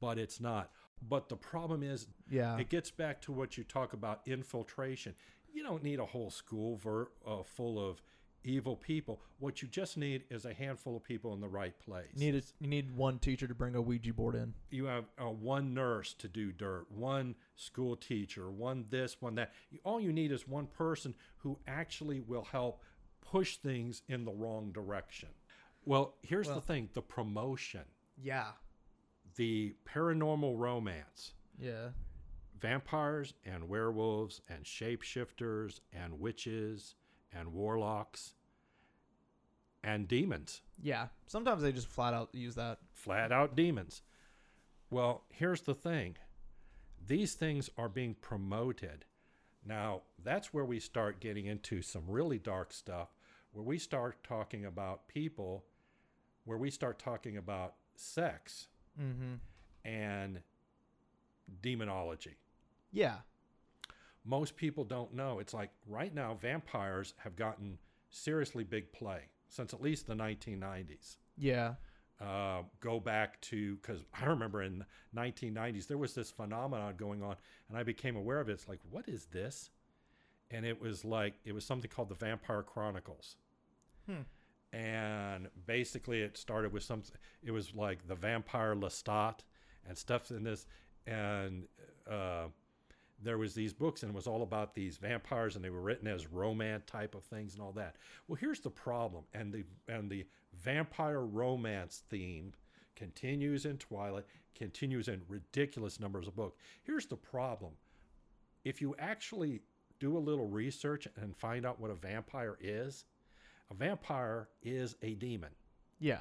but it's not. But the problem is, it gets back to what you talk about, infiltration. You don't need a whole school full of evil people. What you just need is a handful of people in the right place. You need one teacher to bring a Ouija board in. You have one nurse to do dirt, one school teacher, one this, one that. All you need is one person who actually will help push things in the wrong direction. Well, here's the thing, the promotion. Yeah. The paranormal romance. Yeah. Vampires and werewolves and shapeshifters and witches and warlocks and demons. Yeah. Sometimes they just flat out use that. Flat out demons. Well, here's the thing. These things are being promoted. Now, that's where we start getting into some really dark stuff, where we start talking about people, where we start talking about sex. Mm-hmm. And demonology. Yeah. Most people don't know. It's like right now, vampires have gotten seriously big play since at least the 1990s. Yeah. Go back to, because I remember in 1990s, there was this phenomenon going on, and I became aware of it. It's like, what is this? And it was something called the Vampire Chronicles. Hmm. And basically it started with something. It was like the Vampire Lestat and stuff in this. And there was these books, and it was all about these vampires, and they were written as romance type of things and all that. Well, here's the problem. And the vampire romance theme continues in Twilight, continues in ridiculous numbers of books. Here's the problem. If you actually do a little research and find out what a vampire is, a vampire is a demon. Yeah.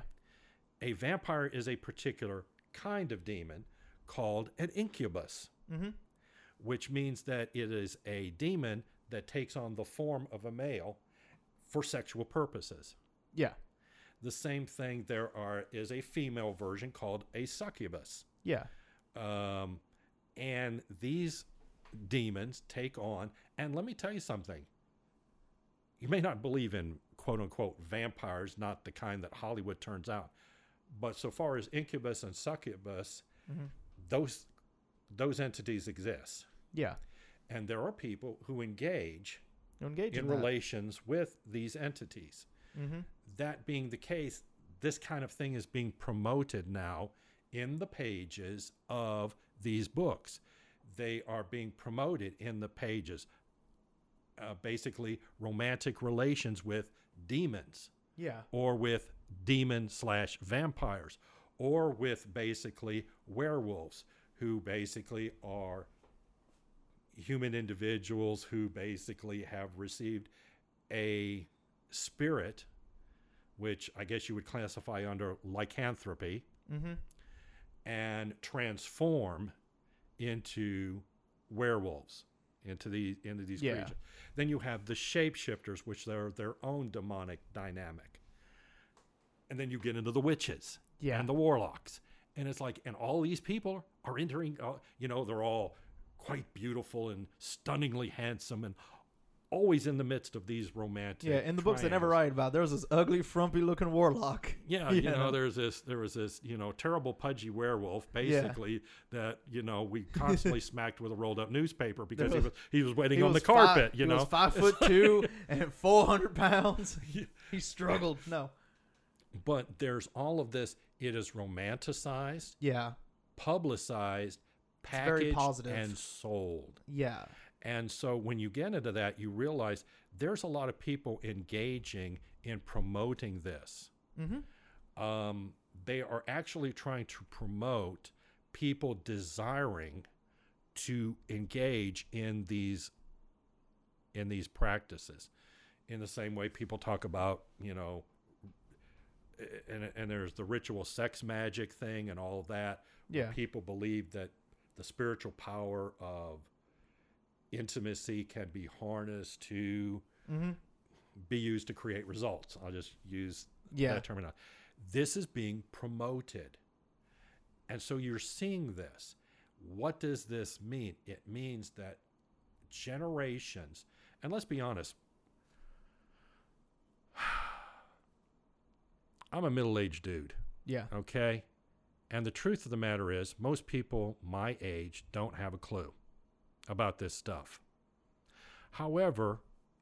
A vampire is a particular kind of demon called an incubus, mm-hmm. which means that it is a demon that takes on the form of a male for sexual purposes. Yeah. The same thing is a female version called a succubus. Yeah. And these demons take on, and let me tell you something. You may not believe in quote-unquote vampires, not the kind that Hollywood turns out, but so far as incubus and succubus, mm-hmm. those entities exist. Yeah. And there are people who engage in relations with these entities. Mm-hmm. That being the case, this kind of thing is being promoted now in the pages of these books. They are being promoted in the pages, basically romantic relations with demons. Yeah. Or with demon/vampires, or with basically werewolves, who basically are human individuals who basically have received a spirit, which I guess you would classify under lycanthropy, mm-hmm. and transform into werewolves, into these creatures. Then you have the shapeshifters, which are their own demonic dynamic. And then you get into the witches and the warlocks. And it's like, and all these people are entering, they're all quite beautiful and stunningly handsome and always in the midst of these romantic in the triangles. Books they never write about, there's this ugly, frumpy-looking warlock. Yeah, there was this terrible, pudgy werewolf, basically, that, we constantly smacked with a rolled-up newspaper because he was waiting on the carpet, He was 5'2" and 400 pounds. He struggled. No. But there's all of this. It is romanticized, publicized, packaged, and sold. Yeah. And so when you get into that, you realize there's a lot of people engaging in promoting this. Mm-hmm. They are actually trying to promote people desiring to engage in these practices. In the same way people talk about, and there's the ritual sex magic thing and all of that. Yeah. Where people believe that the spiritual power of intimacy can be harnessed to mm-hmm. be used to create results. I'll just use that terminology. This is being promoted. And so you're seeing this. What does this mean? It means that generations, and let's be honest, I'm a middle-aged dude. Yeah. Okay? And the truth of the matter is, most people my age don't have a clue about this stuff. However,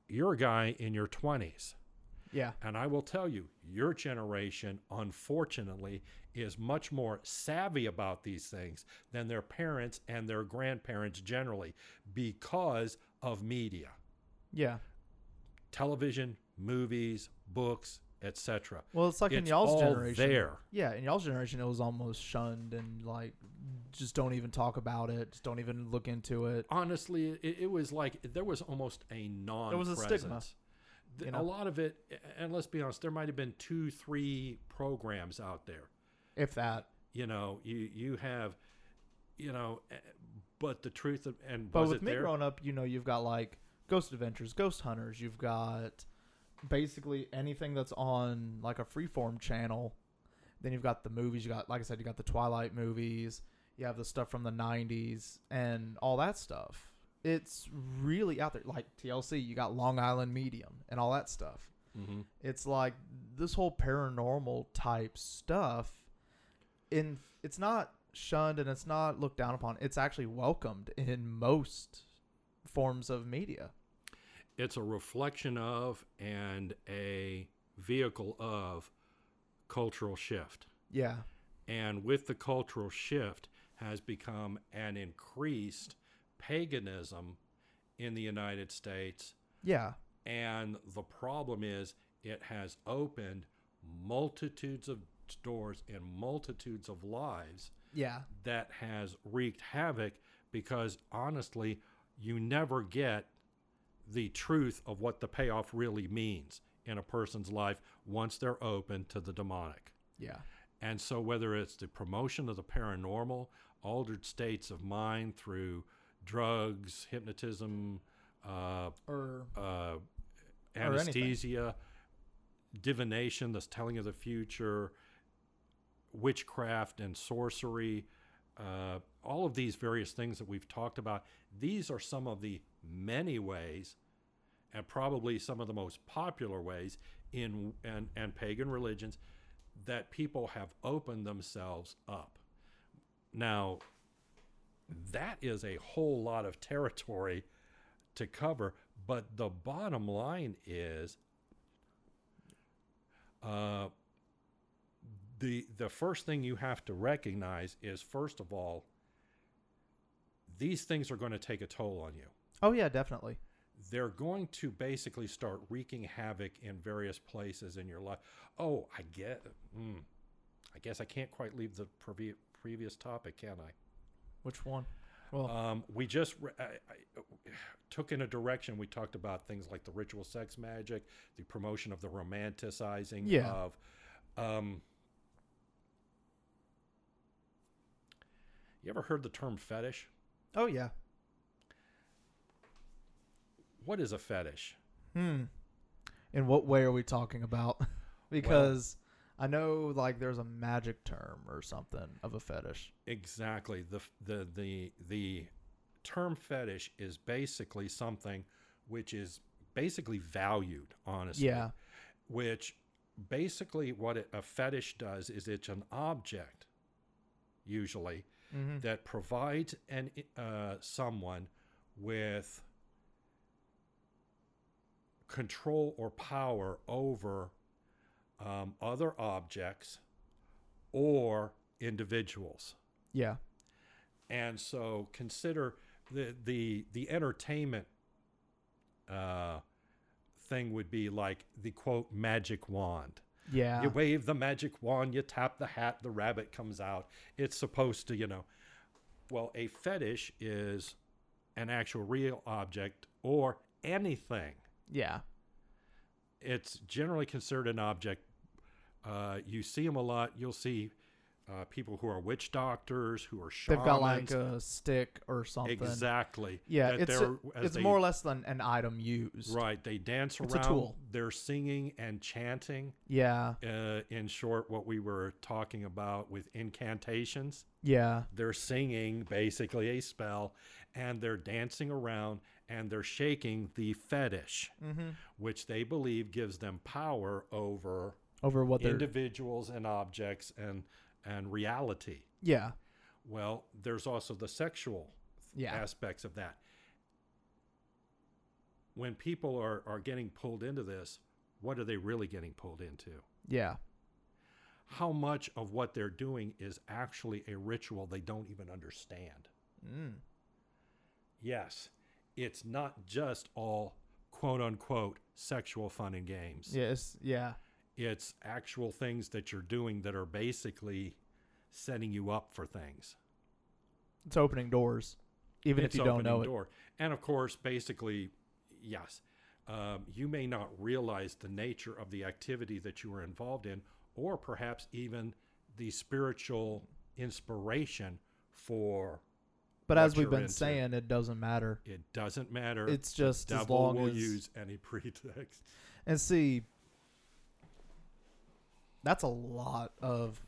you're a guy in your 20s. Yeah. And I will tell you, your generation, unfortunately, is much more savvy about these things than their parents and their grandparents generally because of media. Yeah. Television, movies, books, etc. Well, it's like in y'all's generation. There. Yeah, in y'all's generation, it was almost shunned and like, just don't even talk about it. Just don't even look into it. Honestly, it was like there was almost a non-presence. There was a stigma. You know? A lot of it, and let's be honest, there might have been 2-3 programs out there, if that. You know, you have, you know, but the truth of, and but was with it me there? Growing up, you know, you've got like Ghost Adventures, Ghost Hunters. You've got basically anything that's on like a Freeform channel. Then you've got the movies. You got, like I said, you got the Twilight movies. You have the stuff from the 90s and all that stuff. It's really out there. Like TLC, you got Long Island Medium and all that stuff. Mm-hmm. It's like this whole paranormal type stuff. In it's not shunned and it's not looked down upon. It's actually welcomed in most forms of media. It's a reflection of and a vehicle of cultural shift. Yeah. And with the cultural shift has become an increased paganism in the United States. Yeah. And the problem is it has opened multitudes of doors and multitudes of lives. Yeah. That has wreaked havoc because honestly, you never get the truth of what the payoff really means in a person's life once they're open to the demonic. Yeah. And so whether it's the promotion of the paranormal, altered states of mind through drugs, hypnotism, or anesthesia, anything. Divination, the telling of the future, witchcraft and sorcery, all of these various things that we've talked about, these are some of the many ways and probably some of the most popular ways in and pagan religions that people have opened themselves up. Now, that is a whole lot of territory to cover, but the bottom line is the first thing you have to recognize is, first of all, these things are going to take a toll on you. Oh, yeah, definitely. They're going to basically start wreaking havoc in various places in your life. Oh, I guess I can't quite leave the previous topic, can I? Which one? Well, we just I took in a direction. We talked about things like the ritual sex magic, the promotion of the romanticizing of. You ever heard the term fetish? Oh, yeah. What is a fetish? In what way are we talking about? Because... Well, I know, like, there's a magic term or something of a fetish. Exactly. The term fetish is basically something which is basically valued, honestly. Yeah. Which basically a fetish does is it's an object, usually, that provides someone with control or power over other objects or individuals. Yeah. And so consider the entertainment thing would be like the quote magic wand. Yeah. You wave the magic wand, you tap the hat, the rabbit comes out. It's supposed to, you know. Well, a fetish is an actual real object or anything. Yeah. It's generally considered an object. You see them a lot. You'll see people who are witch doctors, who are shamans. They've got like a stick or something. Exactly. Yeah, it's more or less than an item used. Right. They dance around. It's a tool. They're singing and chanting. Yeah. In short, what we were talking about with incantations. Yeah. They're singing basically a spell, and they're dancing around, and they're shaking the fetish, mm-hmm. which they believe gives them power over what individuals and objects and reality. Yeah. Well, there's also the sexual aspects of that. When people are getting pulled into this, what are they really getting pulled into? Yeah. How much of what they're doing is actually a ritual they don't even understand? Mm. Yes. It's not just all quote unquote sexual fun and games. Yes. Yeah. It's actual things that you're doing that are basically setting you up for things. It's opening doors, even if you don't know it. And of course, basically, yes, you may not realize the nature of the activity that you were involved in, or perhaps even the spiritual inspiration for. But as we've been saying, it doesn't matter. It doesn't matter. It's just as long as the devil will use any pretext. And see, that's a lot of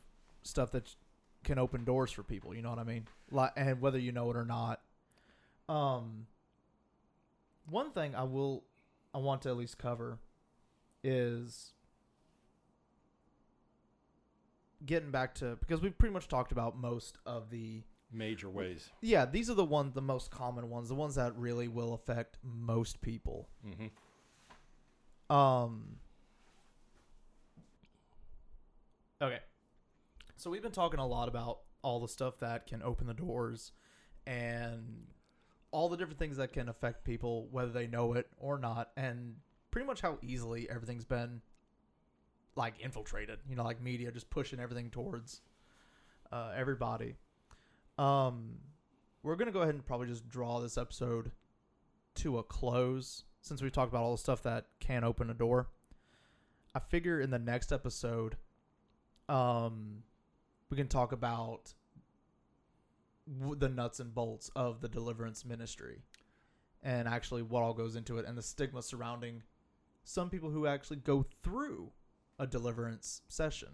stuff that can open doors for people. You know what I mean? Like, and whether you know it or not. One thing I want to at least cover is getting back to, because we've pretty much talked about most of the major ways. Yeah. These are the most common ones, the ones that really will affect most people. Mm-hmm. Okay, so we've been talking a lot about all the stuff that can open the doors and all the different things that can affect people, whether they know it or not, and pretty much how easily everything's been, like, infiltrated. You know, like media just pushing everything towards everybody. We're going to go ahead and probably just draw this episode to a close, since we've talked about all the stuff that can open a door. I figure in the next episode, we can talk about the nuts and bolts of the deliverance ministry and actually what all goes into it and the stigma surrounding some people who actually go through a deliverance session.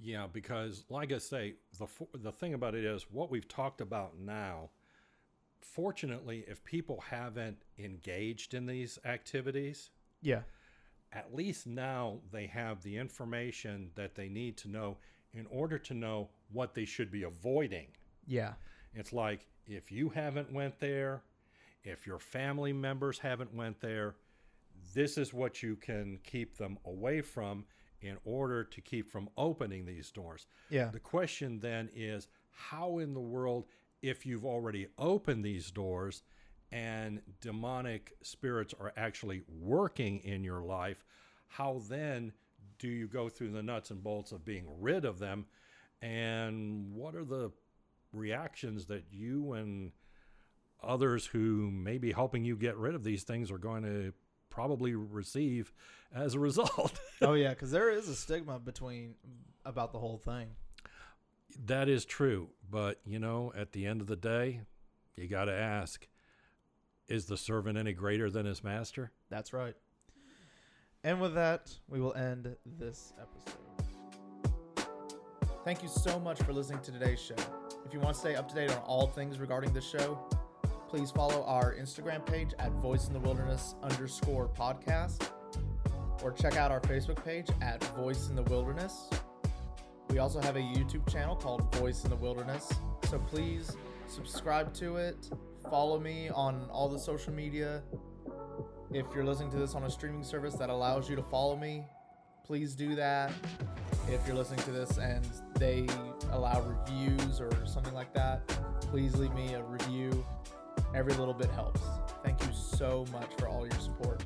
Yeah, because like I say, the thing about it is what we've talked about now. Fortunately, if people haven't engaged in these activities, yeah, at least now they have the information that they need to know in order to know what they should be avoiding. Yeah. It's like, if you haven't went there, if your family members haven't went there, this is what you can keep them away from in order to keep from opening these doors. Yeah. The question then is, how in the world, if you've already opened these doors, and demonic spirits are actually working in your life, how then do you go through the nuts and bolts of being rid of them? And what are the reactions that you and others who may be helping you get rid of these things are going to probably receive as a result? Oh, yeah, because there is a stigma about the whole thing. That is true. But, you know, at the end of the day, you got to ask, is the servant any greater than his master? That's right. And with that, we will end this episode. Thank you so much for listening to today's show. If you want to stay up to date on all things regarding the show, please follow our Instagram page at voiceinthewilderness_podcast, or check out our Facebook page at Voice in the Wilderness. We also have a YouTube channel called Voice in the Wilderness, so please subscribe to it. Follow me on all the social media. If you're listening to this on a streaming service that allows you to follow me, please do that. If you're listening to this and they allow reviews or something like that, please leave me a review. Every little bit helps. Thank you so much for all your support.